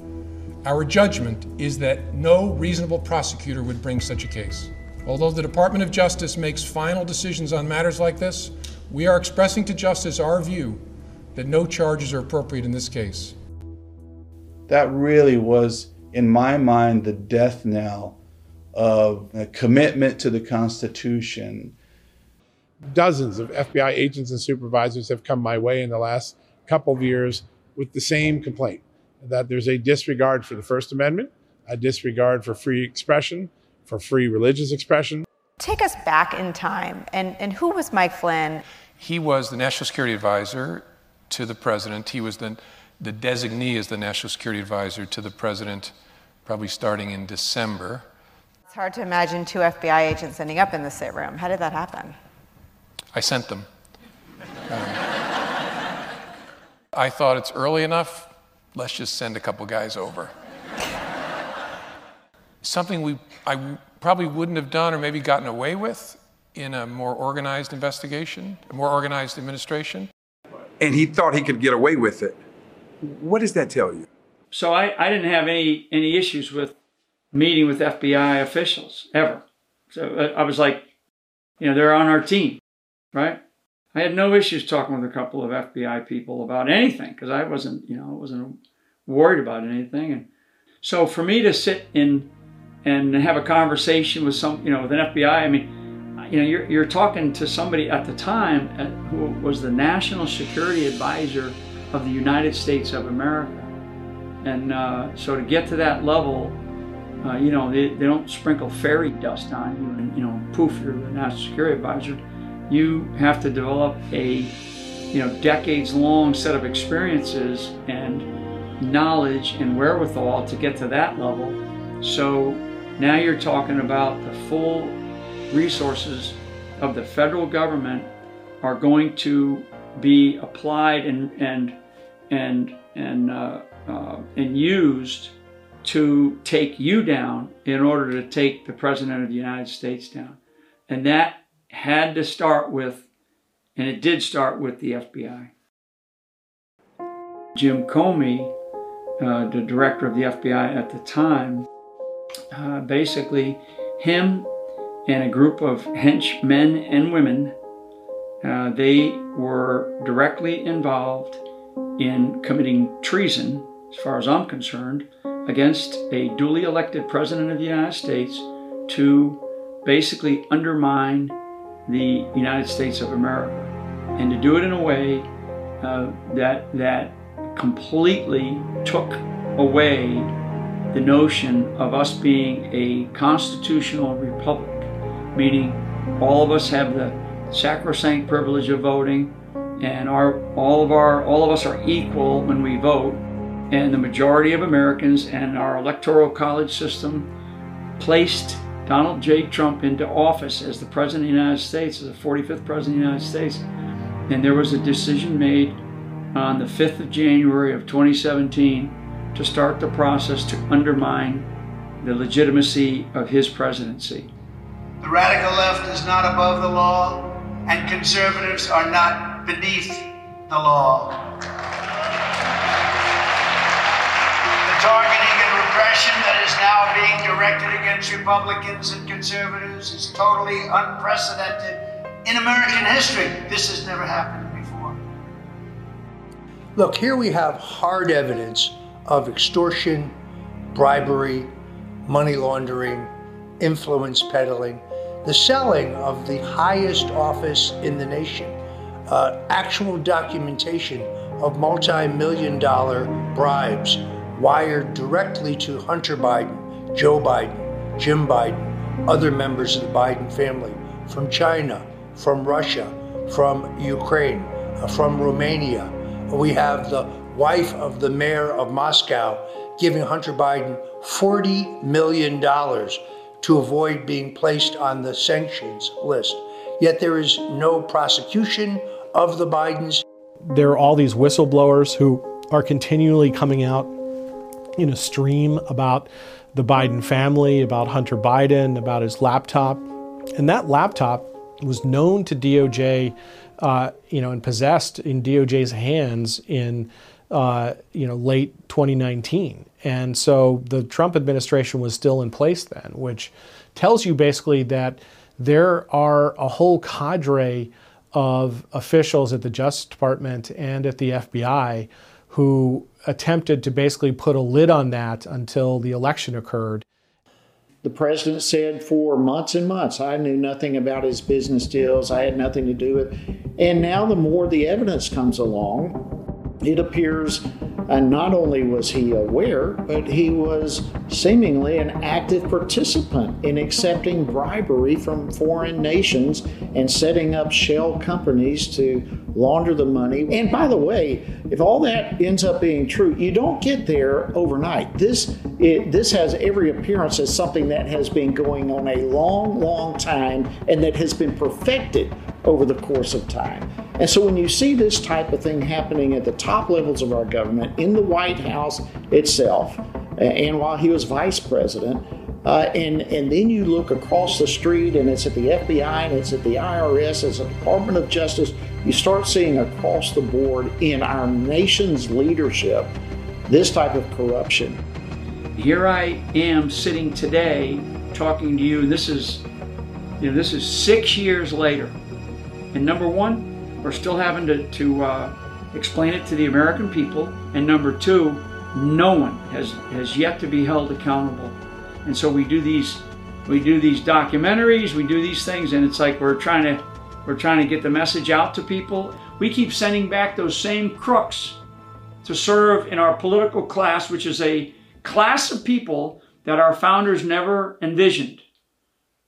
our judgment is that no reasonable prosecutor would bring such a case. Although the Department of Justice makes final decisions on matters like this, we are expressing to justice our view that no charges are appropriate in this case. That really was, in my mind, the death knell of a commitment to the Constitution. Dozens of F B I agents and supervisors have come my way in the last couple of years with the same complaint, that there's a disregard for the First Amendment, a disregard for free expression, for free religious expression. Take us back in time, and, and who was Mike Flynn? He was the National Security Advisor to the President. He was the, the designee as the National Security Advisor to the President, probably starting in December. It's hard to imagine two F B I agents ending up in the sit room. How did that happen? I sent them. um, I thought it's early enough, let's just send a couple guys over. Something we, I probably wouldn't have done or maybe gotten away with in a more organized investigation, a more organized administration. And he thought he could get away with it. What does that tell you? So I, I didn't have any, any issues with meeting with F B I officials, ever. So I was like, you know, they're on our team, right? I had no issues talking with a couple of F B I people about anything because I wasn't, you know, I wasn't worried about anything. And so for me to sit in and have a conversation with some, you know, with an F B I. I mean, you know, you're, you're talking to somebody at the time who was the National Security Advisor of the United States of America. And uh, so to get to that level, uh, you know, they, they don't sprinkle fairy dust on you and, you know, poof, you're the National Security Advisor. You have to develop a, you know, decades-long set of experiences and knowledge and wherewithal to get to that level. So now you're talking about the full resources of the federal government are going to be applied and and and and uh, uh, and used to take you down in order to take the President of the United States down, and that had to start with, and it did start with the F B I. Jim Comey, uh, the director of the F B I at the time. Uh, basically, him and a group of henchmen and women, uh, they were directly involved in committing treason, as far as I'm concerned, against a duly elected President of the United States to basically undermine the United States of America, and to do it in a way uh, that that completely took away the notion of us being a constitutional republic, meaning all of us have the sacrosanct privilege of voting, and our all of our all of us are equal when we vote, and the majority of Americans and our electoral college system placed Donald J. Trump into office as the President of the United States, as the forty-fifth President of the United States. And there was a decision made on the fifth of January of twenty seventeen to start the process to undermine the legitimacy of his presidency. The radical left is not above the law, and conservatives are not beneath the law. The targeting and repression that is now being directed against Republicans and conservatives is totally unprecedented in American history. This has never happened before. Look, here we have hard evidence of extortion, bribery, money laundering, influence peddling, the selling of the highest office in the nation, uh, actual documentation of multi-million dollar bribes wired directly to Hunter Biden, Joe Biden, Jim Biden, other members of the Biden family, from China, from Russia, from Ukraine, uh, from Romania. We have the wife of the mayor of Moscow giving Hunter Biden forty million dollars to avoid being placed on the sanctions list. Yet there is no prosecution of the Bidens. There are all these whistleblowers who are continually coming out in a stream about the Biden family, about Hunter Biden, about his laptop. And that laptop was known to D O J, uh, you know, and possessed in D O J's hands in, uh, you know, late twenty nineteen. And so the Trump administration was still in place then, which tells you basically that there are a whole cadre of officials at the Justice Department and at the F B I who attempted to basically put a lid on that until the election occurred. The president said for months and months, I knew nothing about his business deals, I had nothing to do with it. And now the more the evidence comes along, it appears and not only was he aware, but he was seemingly an active participant in accepting bribery from foreign nations and setting up shell companies to launder the money. And by the way, if all that ends up being true, you don't get there overnight. This, it, this has every appearance as something that has been going on a long, long time and that has been perfected over the course of time. And so when you see this type of thing happening at the top levels of our government, in the White House itself, and while he was vice president, uh, and, and then you look across the street and it's at the F B I and it's at the I R S, it's at the Department of Justice, you start seeing across the board in our nation's leadership, this type of corruption. Here I am sitting today talking to you, and this is, you know, this is six years later. And number one, we're still having to, to uh, explain it to the American people. And number two, no one has, has yet to be held accountable. And so we do these, we do these documentaries, we do these things, and it's like we're trying to, we're trying to get the message out to people. We keep sending back those same crooks to serve in our political class, which is a class of people that our founders never envisioned.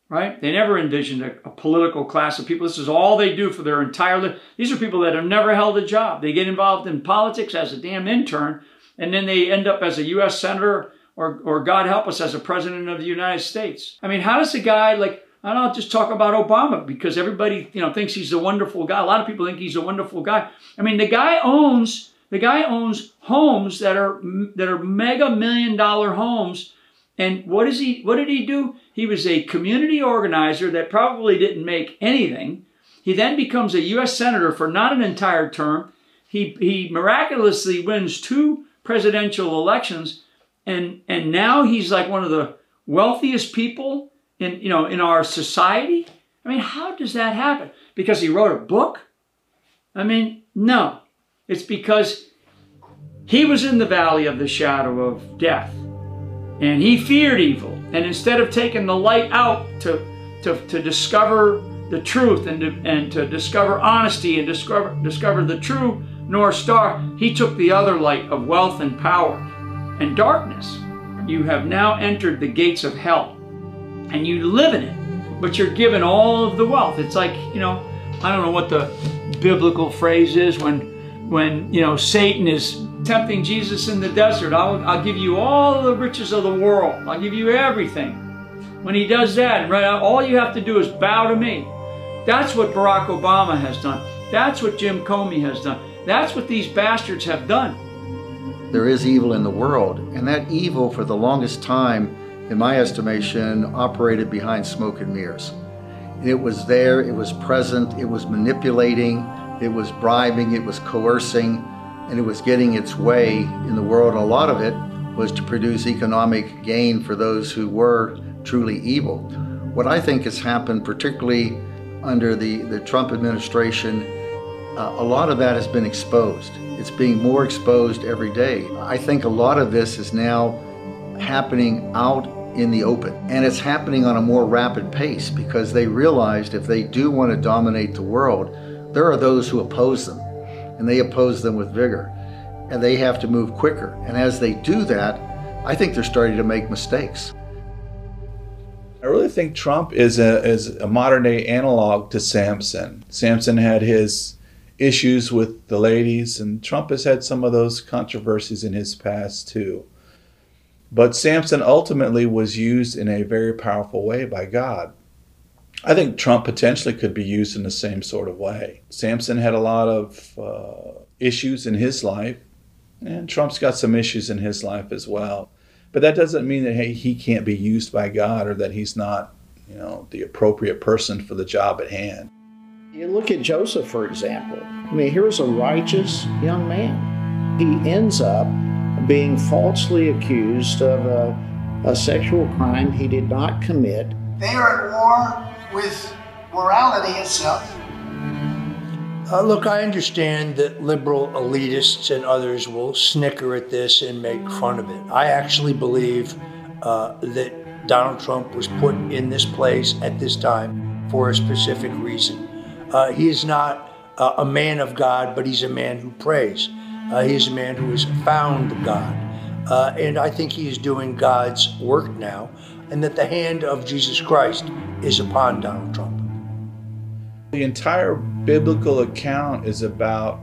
Right? They never envisioned a, a political class of people. This is all they do for their entire life. These are people that have never held a job. They get involved in politics as a damn intern, and then they end up as a U S senator or, or God help us, as a president of the United States. I mean, how does a guy like, I don't know, just talk about Obama because everybody, you know, thinks he's a wonderful guy. A lot of people think he's a wonderful guy. I mean, the guy owns, the guy owns homes that are, that are mega million dollar homes. And what is he, what did he do? He was a community organizer that probably didn't make anything. He then becomes a U S senator for not an entire term. He, he miraculously wins two presidential elections. And, and now he's like one of the wealthiest people in, you know, in our society. I mean, how does that happen? Because he wrote a book? I mean, no. It's because he was in the valley of the shadow of death. And he feared evil. And instead of taking the light out to, to, to discover the truth and to, and to discover honesty and discover, discover the true North Star, he took the other light of wealth and power and darkness. You have now entered the gates of hell, and you live in it, but you're given all of the wealth. It's like, you know, I don't know what the biblical phrase is when, when you know, Satan is tempting Jesus in the desert. I'll, I'll give you all the riches of the world. I'll give you everything. When he does that, right, all you have to do is bow to me. That's what Barack Obama has done. That's what Jim Comey has done. That's what these bastards have done. There is evil in the world, and that evil, for the longest time, in my estimation, operated behind smoke and mirrors. It was there, it was present, it was manipulating, it was bribing, it was coercing, and it was getting its way in the world. A lot of it was to produce economic gain for those who were truly evil. What I think has happened, particularly under the, the Trump administration, uh, a lot of that has been exposed. It's being more exposed every day. I think a lot of this is now happening out in the open, and it's happening on a more rapid pace because they realized if they do want to dominate the world, there are those who oppose them, and they oppose them with vigor, and they have to move quicker. And as they do that, I think they're starting to make mistakes. I really think Trump is a, is a modern-day analog to Samson. Samson had his issues with the ladies, and Trump has had some of those controversies in his past, too. But Samson ultimately was used in a very powerful way by God. I think Trump potentially could be used in the same sort of way. Samson had a lot of uh, issues in his life, and Trump's got some issues in his life as well. But that doesn't mean that, hey, he can't be used by God or that he's not, you know, the appropriate person for the job at hand. You look at Joseph, for example. I mean, here's a righteous young man. He ends up being falsely accused of a, a sexual crime he did not commit. They are at war with morality itself. Uh, look, I understand that liberal elitists and others will snicker at this and make fun of it. I actually believe uh, that Donald Trump was put in this place at this time for a specific reason. Uh, he is not uh, a man of God, but he's a man who prays. Uh, he is a man who has found God. Uh, and I think he is doing God's work now, and that the hand of Jesus Christ is upon Donald Trump. The entire biblical account is about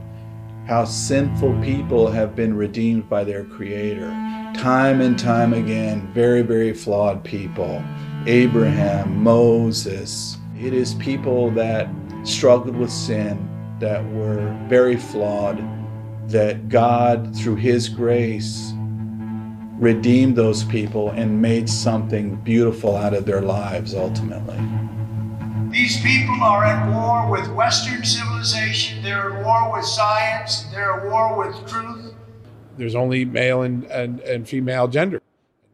how sinful people have been redeemed by their Creator. Time and time again, very, very flawed people. Abraham, Moses. It is people that struggled with sin, that were very flawed, that God, through His grace, redeemed those people and made something beautiful out of their lives ultimately. These people are at war with Western civilization. They're at war with science. They're at war with truth. There's only male and, and, and female gender.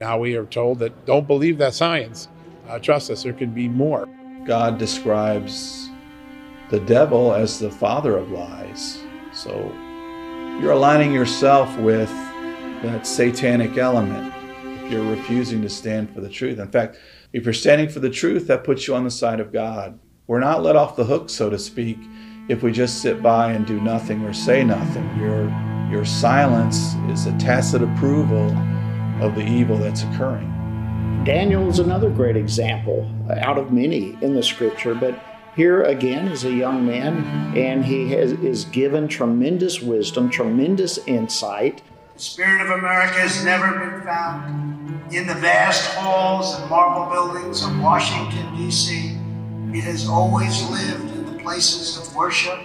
Now we are told that don't believe that science. Uh, trust us, there can be more. God describes the devil as the father of lies. So you're aligning yourself with that satanic element if you're refusing to stand for the truth. In fact, if you're standing for the truth, that puts you on the side of God. We're not let off the hook, so to speak, if we just sit by and do nothing or say nothing. Your, your silence is a tacit approval of the evil that's occurring. Daniel is another great example out of many in the scripture, but here again is a young man, and he has, is given tremendous wisdom, tremendous insight. The spirit of America has never been found in the vast halls and marble buildings of Washington, D C It has always lived in the places of worship.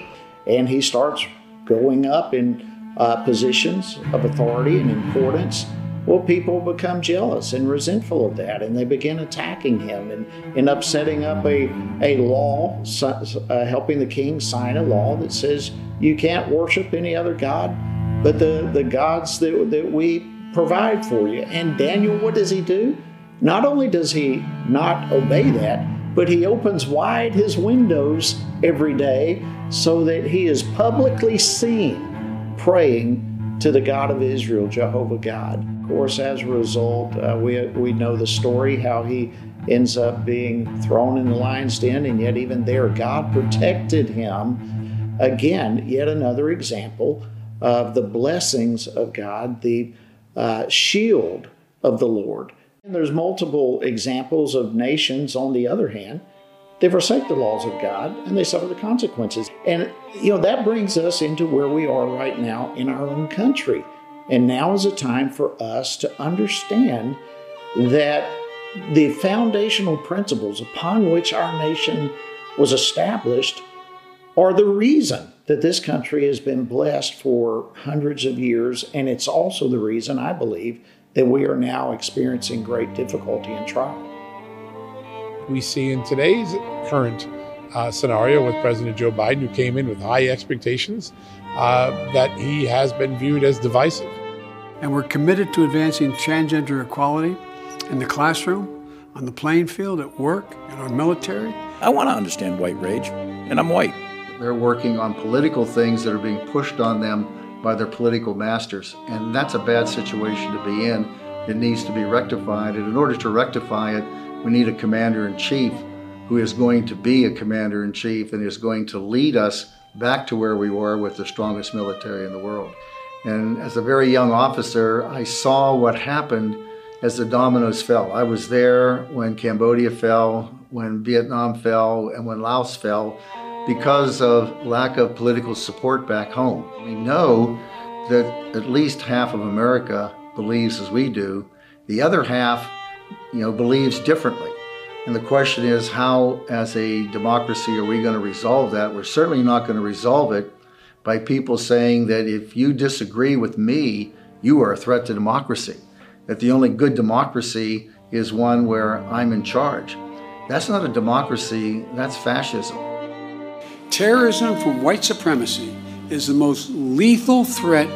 And he starts going up in uh, positions of authority and importance. Well, people become jealous and resentful of that, and they begin attacking him and end up setting up a, a law, uh, helping the king sign a law that says you can't worship any other god but the, the gods that, that we provide for you. And Daniel, what does he do? Not only does he not obey that, but he opens wide his windows every day so that he is publicly seen praying to the God of Israel, Jehovah God. Of course, as a result, uh, we, we know the story, how he ends up being thrown in the lion's den, and yet even there, God protected him. Again, yet another example of the blessings of God, the uh, shield of the Lord. And there's multiple examples of nations, on the other hand, they forsake the laws of God and they suffer the consequences. And, you know, that brings us into where we are right now in our own country. And now is a time for us to understand that the foundational principles upon which our nation was established are the reason that this country has been blessed for hundreds of years. And it's also the reason, I believe, that we are now experiencing great difficulty and trial. We see in today's current uh, scenario with President Joe Biden, who came in with high expectations, uh, that he has been viewed as divisive. And we're committed to advancing transgender equality in the classroom, on the playing field, at work, in our military. I want to understand white rage, and I'm white. They're working on political things that are being pushed on them by their political masters, and that's a bad situation to be in. It needs to be rectified, and in order to rectify it, we need a commander-in-chief who is going to be a commander-in-chief and is going to lead us back to where we were with the strongest military in the world. And as a very young officer, I saw what happened as the dominoes fell. I was there when Cambodia fell, when Vietnam fell, and when Laos fell because of lack of political support back home. We know that at least half of America believes as we do. The other half, you know, believes differently. And the question is, how, as a democracy, are we going to resolve that? We're certainly not going to resolve it by people saying that if you disagree with me, you are a threat to democracy. That the only good democracy is one where I'm in charge. That's not a democracy, that's fascism. Terrorism from white supremacy is the most lethal threat.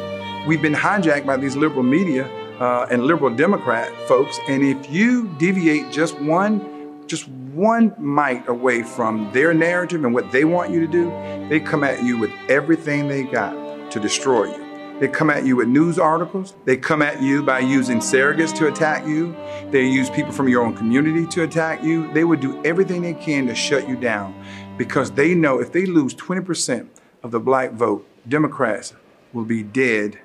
We've been hijacked by these liberal media uh, and liberal Democrat folks, and if you deviate just one, just one mite away from their narrative and what they want you to do, they come at you with everything they got to destroy you. They come at you with news articles. They come at you by using surrogates to attack you. They use people from your own community to attack you. They would do everything they can to shut you down because they know if they lose twenty percent of the black vote, Democrats will be dead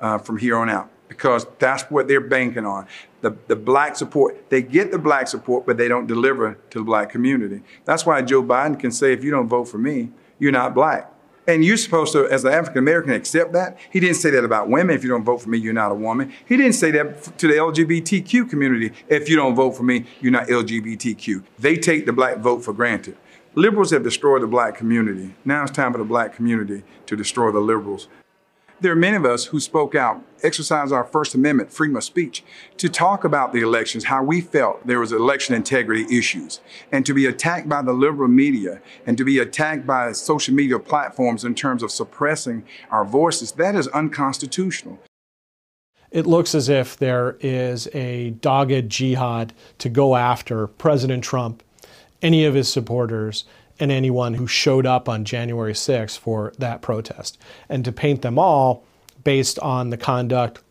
uh, from here on out because that's what they're banking on. The, the black support, they get the black support, but they don't deliver to the black community. That's why Joe Biden can say, if you don't vote for me, you're not black. And you're supposed to, as an African-American, accept that. He didn't say that about women. If you don't vote for me, you're not a woman. He didn't say that to the L G B T Q community. If you don't vote for me, you're not L G B T Q. They take the black vote for granted. Liberals have destroyed the black community. Now it's time for the black community to destroy the liberals. There are many of us who spoke out, exercised our First Amendment, freedom of speech, to talk about the elections, how we felt there was election integrity issues. And to be attacked by the liberal media and to be attacked by social media platforms in terms of suppressing our voices, that is unconstitutional. It looks as if there is a dogged jihad to go after President Trump, any of his supporters, and anyone who showed up on January sixth for that protest, and to paint them all based on the conduct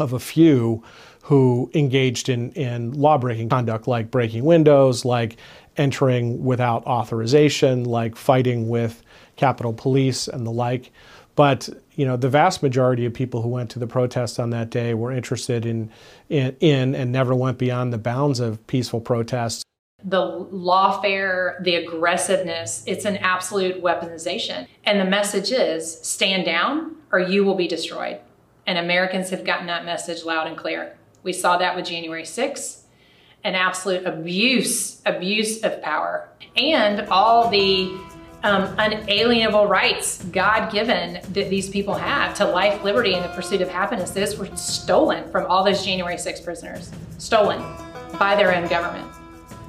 of a few who engaged in, in law-breaking conduct, like breaking windows, like entering without authorization, like fighting with Capitol Police and the like. But you know, the vast majority of people who went to the protest on that day were interested in, in, in and never went beyond the bounds of peaceful protests. The lawfare, the aggressiveness, it's an absolute weaponization. And the message is, stand down or you will be destroyed. And Americans have gotten that message loud and clear. We saw that with January sixth, an absolute abuse, abuse of power. And all the um, unalienable rights, God-given, that these people have to life, liberty, and the pursuit of happiness, those were stolen from all those January sixth prisoners, stolen by their own government.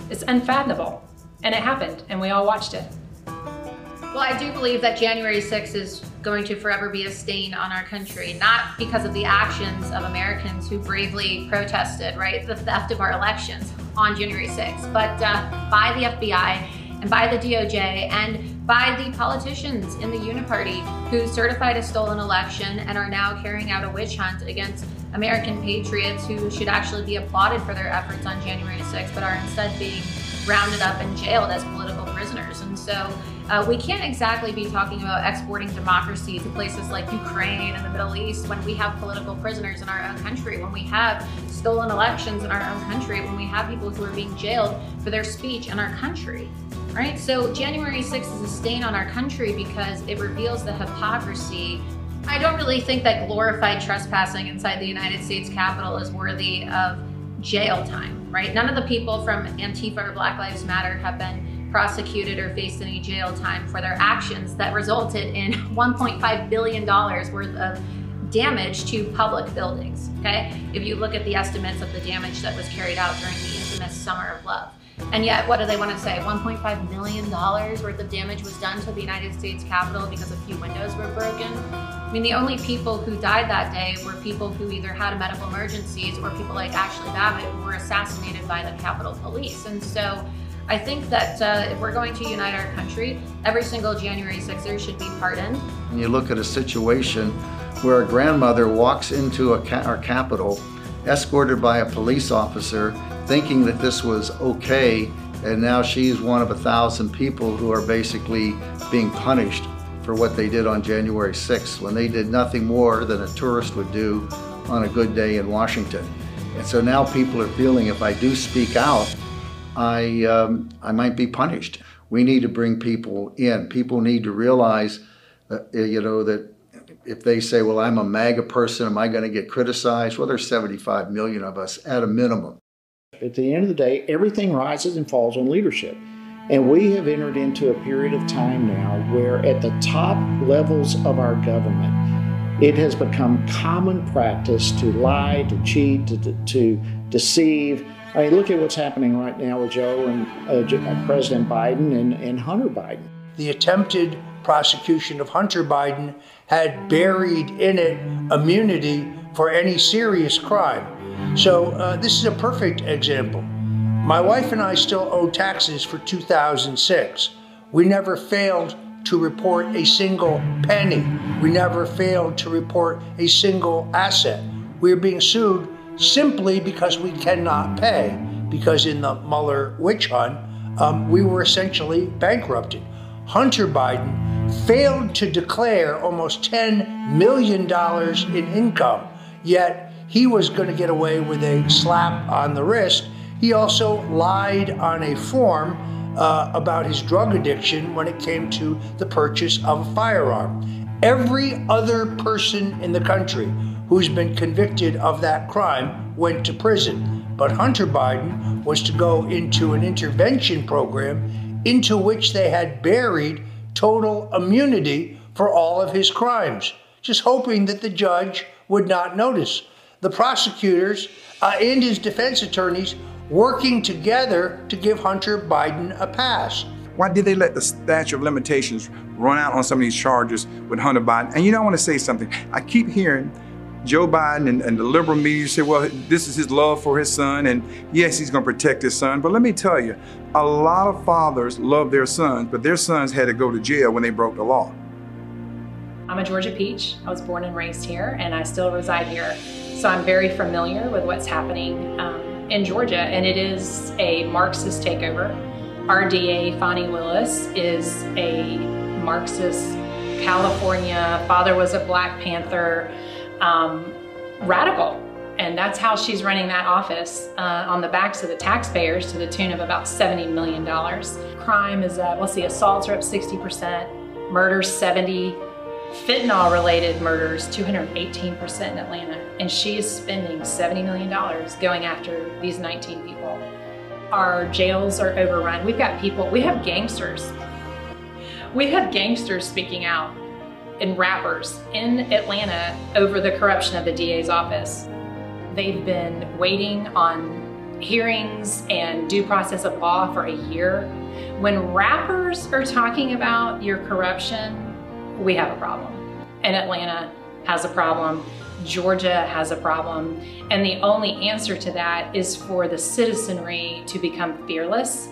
It's unfathomable, and it happened, and we all watched it. Well, I do believe that January sixth is going to forever be a stain on our country, not because of the actions of Americans who bravely protested, right, the theft of our elections on January sixth, but uh, by the F B I and by the D O J and by the politicians in the Uniparty who certified a stolen election and are now carrying out a witch hunt against American patriots who should actually be applauded for their efforts on January sixth, but are instead being rounded up and jailed as political prisoners. And so Uh, we can't exactly be talking about exporting democracy to places like Ukraine and the Middle East when we have political prisoners in our own country, when we have stolen elections in our own country, when we have people who are being jailed for their speech in our country, right? So January sixth is a stain on our country because it reveals the hypocrisy. I don't really think that glorified trespassing inside the United States Capitol is worthy of jail time, right? None of the people from Antifa or Black Lives Matter have been prosecuted or faced any jail time for their actions that resulted in one point five billion dollars worth of damage to public buildings, okay? If you look at the estimates of the damage that was carried out during the infamous Summer of Love. And yet, what do they want to say? one point five million dollars worth of damage was done to the United States Capitol because a few windows were broken. I mean, the only people who died that day were people who either had medical emergencies or people like Ashley Babbitt who were assassinated by the Capitol Police. And so I think that uh, if we're going to unite our country, every single January sixer should be pardoned. And you look at a situation where a grandmother walks into a ca our Capitol, escorted by a police officer, thinking that this was okay, and now she's one of a thousand people who are basically being punished for what they did on January sixth, when they did nothing more than a tourist would do on a good day in Washington. And so now people are feeling, if I do speak out, I, um, I might be punished. We need to bring people in. People need to realize that, you know, that if they say, well, I'm a MAGA person, am I going to get criticized? Well, there's seventy-five million of us at a minimum. At the end of the day, everything rises and falls on leadership. And we have entered into a period of time now where at the top levels of our government, it has become common practice to lie, to cheat, to, to, to deceive. I mean, look at what's happening right now with Joe and uh, President Biden and, and Hunter Biden. The attempted prosecution of Hunter Biden had buried in it immunity for any serious crime. So uh, this is a perfect example. My wife and I still owe taxes for two thousand six. We never failed to report a single penny. We never failed to report a single asset. We're being sued simply because we cannot pay, because in the Mueller witch hunt, um, we were essentially bankrupted. Hunter Biden failed to declare almost ten million dollars in income, yet he was going to get away with a slap on the wrist. He also lied on a form uh, about his drug addiction when it came to the purchase of a firearm. Every other person in the country who's been convicted of that crime went to prison. But Hunter Biden was to go into an intervention program into which they had buried total immunity for all of his crimes, just hoping that the judge would not notice. The prosecutors uh, and his defense attorneys working together to give Hunter Biden a pass. Why did they let the statute of limitations run out on some of these charges with Hunter Biden? And you know, I want to say something. I keep hearing Joe Biden and, and the liberal media say, well, this is his love for his son, and yes, he's going to protect his son. But let me tell you, a lot of fathers love their sons, but their sons had to go to jail when they broke the law. I'm a Georgia peach. I was born and raised here, and I still reside here. So I'm very familiar with what's happening um, in Georgia, and it is a Marxist takeover. Our D A, Fani Willis, is a Marxist, California, father was a Black Panther, Um, radical, and that's how she's running that office uh, on the backs of the taxpayers to the tune of about seventy million dollars. Crime is up, let's see, assaults are up sixty percent, murders seventy, fentanyl related murders two hundred eighteen percent in Atlanta, and she is spending seventy million dollars going after these nineteen people. Our jails are overrun. We've got people, we have gangsters. We have gangsters speaking out and rappers in Atlanta over the corruption of the D A's office. They've been waiting on hearings and due process of law for a year. When rappers are talking about your corruption, we have a problem. And Atlanta has a problem, Georgia has a problem, and the only answer to that is for the citizenry to become fearless,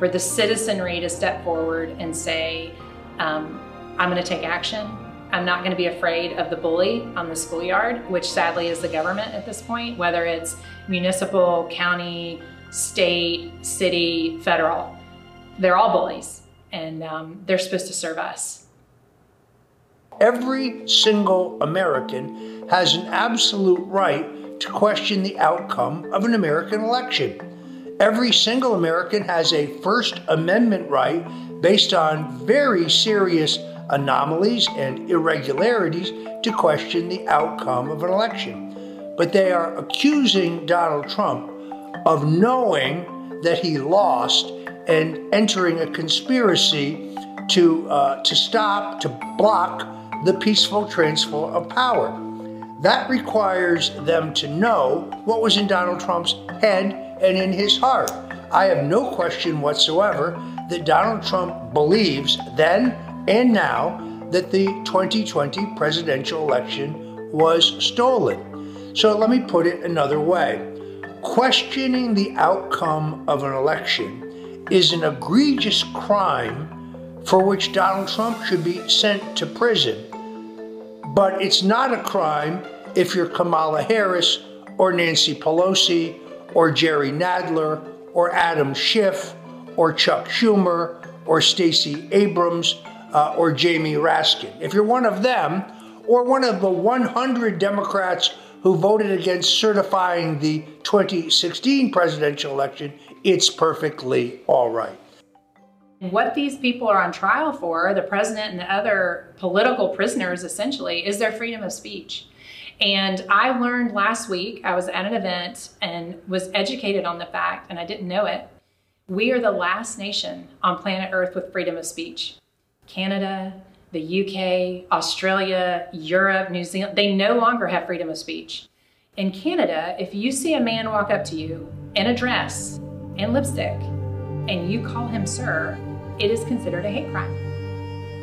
for the citizenry to step forward and say, um, I'm going to take action. I'm not going to be afraid of the bully on the schoolyard, which sadly is the government at this point, whether it's municipal, county, state, city, federal. They're all bullies. and um, they're supposed to serve us. Every single American has an absolute right to question the outcome of an American election. Every single American has a First Amendment right based on very serious anomalies and irregularities to question the outcome of an election. But they are accusing Donald Trump of knowing that he lost and entering a conspiracy to uh, to stop, to block the peaceful transfer of power. That requires them to know what was in Donald Trump's head and in his heart. I have no question whatsoever that Donald Trump believes then and now that the twenty twenty presidential election was stolen. So let me put it another way. Questioning the outcome of an election is an egregious crime for which Donald Trump should be sent to prison. But it's not a crime if you're Kamala Harris or Nancy Pelosi or Jerry Nadler or Adam Schiff or Chuck Schumer or Stacey Abrams uh, or Jamie Raskin. If you're one of them or one of the one hundred Democrats who voted against certifying the twenty sixteen presidential election, it's perfectly all right. What these people are on trial for, the president and the other political prisoners essentially, is their freedom of speech. And I learned last week, I was at an event and was educated on the fact, and I didn't know it, we are the last nation on planet Earth with freedom of speech. Canada, the U K, Australia, Europe, New Zealand, they no longer have freedom of speech. In Canada, if you see a man walk up to you in a dress and lipstick and you call him sir, it is considered a hate crime.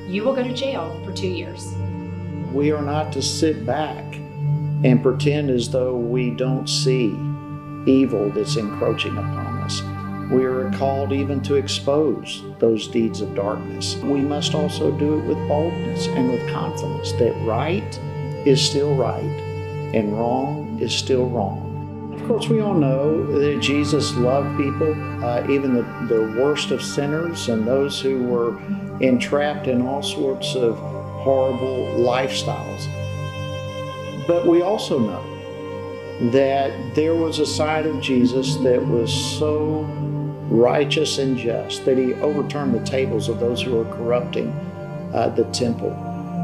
You will go to jail for two years. We are not to sit back and pretend as though we don't see evil that's encroaching upon us. We are called even to expose those deeds of darkness. We must also do it with boldness and with confidence that right is still right and wrong is still wrong. Of course, we all know that Jesus loved people, uh, even the, the worst of sinners and those who were entrapped in all sorts of horrible lifestyles. But we also know that there was a side of Jesus that was so righteous and just, that he overturned the tables of those who were corrupting uh, the temple.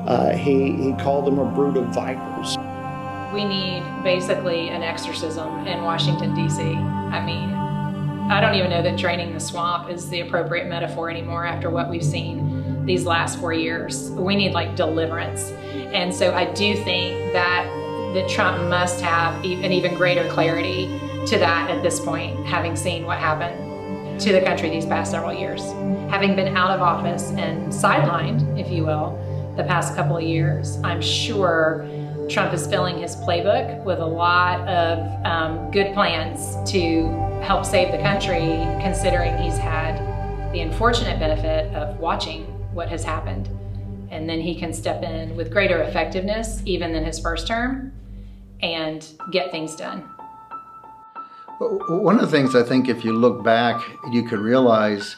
Uh, he, he called them a brood of vipers. We need basically an exorcism in Washington, D C. I mean, I don't even know that draining the swamp is the appropriate metaphor anymore after what we've seen these last four years. We need like deliverance. And so I do think that, that Trump must have an even greater clarity to that at this point, having seen what happened to the country these past several years. Having been out of office and sidelined, if you will, the past couple of years, I'm sure Trump is filling his playbook with a lot of um, good plans to help save the country, considering he's had the unfortunate benefit of watching what has happened. And then he can step in with greater effectiveness, even than his first term, and get things done. One of the things I think if you look back, you can realize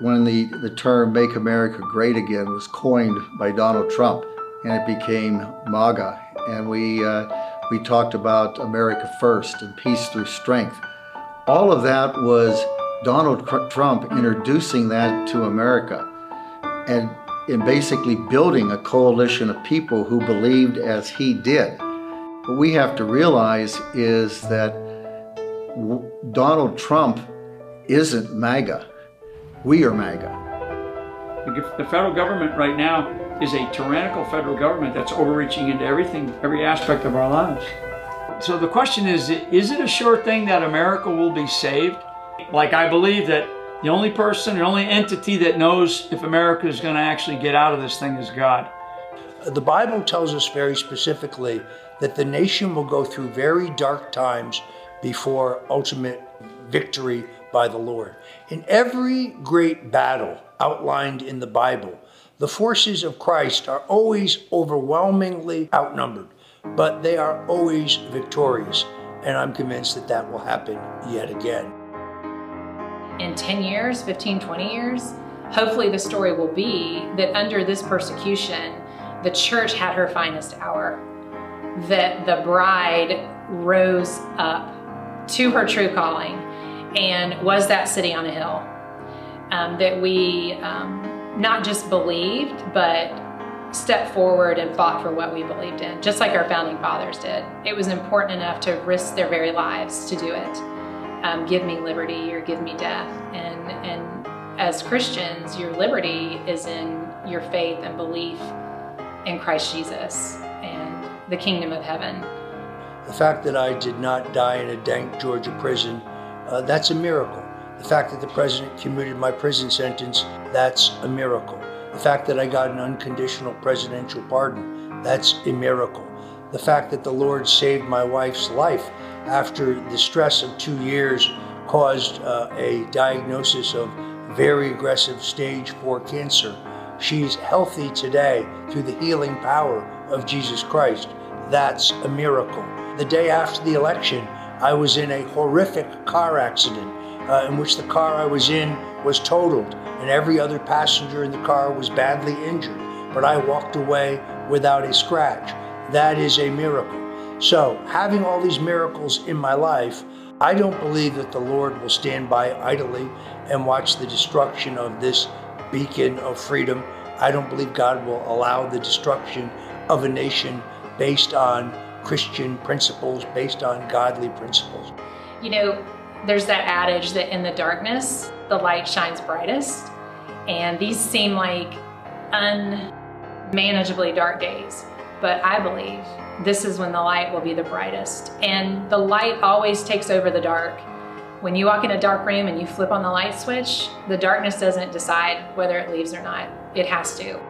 when the, the term Make America Great Again was coined by Donald Trump and it became MAGA. And we, uh, we talked about America first and peace through strength. All of that was Donald Trump introducing that to America and, and basically building a coalition of people who believed as he did. What we have to realize is that Donald Trump isn't MAGA. We are MAGA. The federal government right now is a tyrannical federal government that's overreaching into everything, every aspect of our lives. So the question is, is it a sure thing that America will be saved? Like, I believe that the only person, the only entity that knows if America is going to actually get out of this thing is God. The Bible tells us very specifically that the nation will go through very dark times before ultimate victory by the Lord. In every great battle outlined in the Bible, the forces of Christ are always overwhelmingly outnumbered, but they are always victorious. And I'm convinced that that will happen yet again. In ten years, fifteen, twenty years, Hopefully the story will be that under this persecution, the church had her finest hour, that the bride rose up to her true calling and was that city on a hill, um, that we um, not just believed, but stepped forward and fought for what we believed in, just like our founding fathers did. It was important enough to risk their very lives to do it. Um, give me liberty or give me death. And, and as Christians, your liberty is in your faith and belief in Christ Jesus and the kingdom of heaven. The fact that I did not die in a dank Georgia prison, uh, that's a miracle. The fact that the president commuted my prison sentence, that's a miracle. The fact that I got an unconditional presidential pardon, that's a miracle. The fact that the Lord saved my wife's life after the stress of two years caused uh, a diagnosis of very aggressive stage four cancer. She's healthy today through the healing power of Jesus Christ. That's a miracle. The day after the election, I was in a horrific car accident uh, in which the car I was in was totaled and every other passenger in the car was badly injured, but I walked away without a scratch. That is a miracle. So, having all these miracles in my life, I don't believe that the Lord will stand by idly and watch the destruction of this beacon of freedom. I don't believe God will allow the destruction of a nation based on Christian principles, based on godly principles. You know, there's that adage that in the darkness, the light shines brightest, and these seem like unmanageably dark days. But I believe this is when the light will be the brightest. And the light always takes over the dark. When you walk in a dark room and you flip on the light switch, the darkness doesn't decide whether it leaves or not. It has to.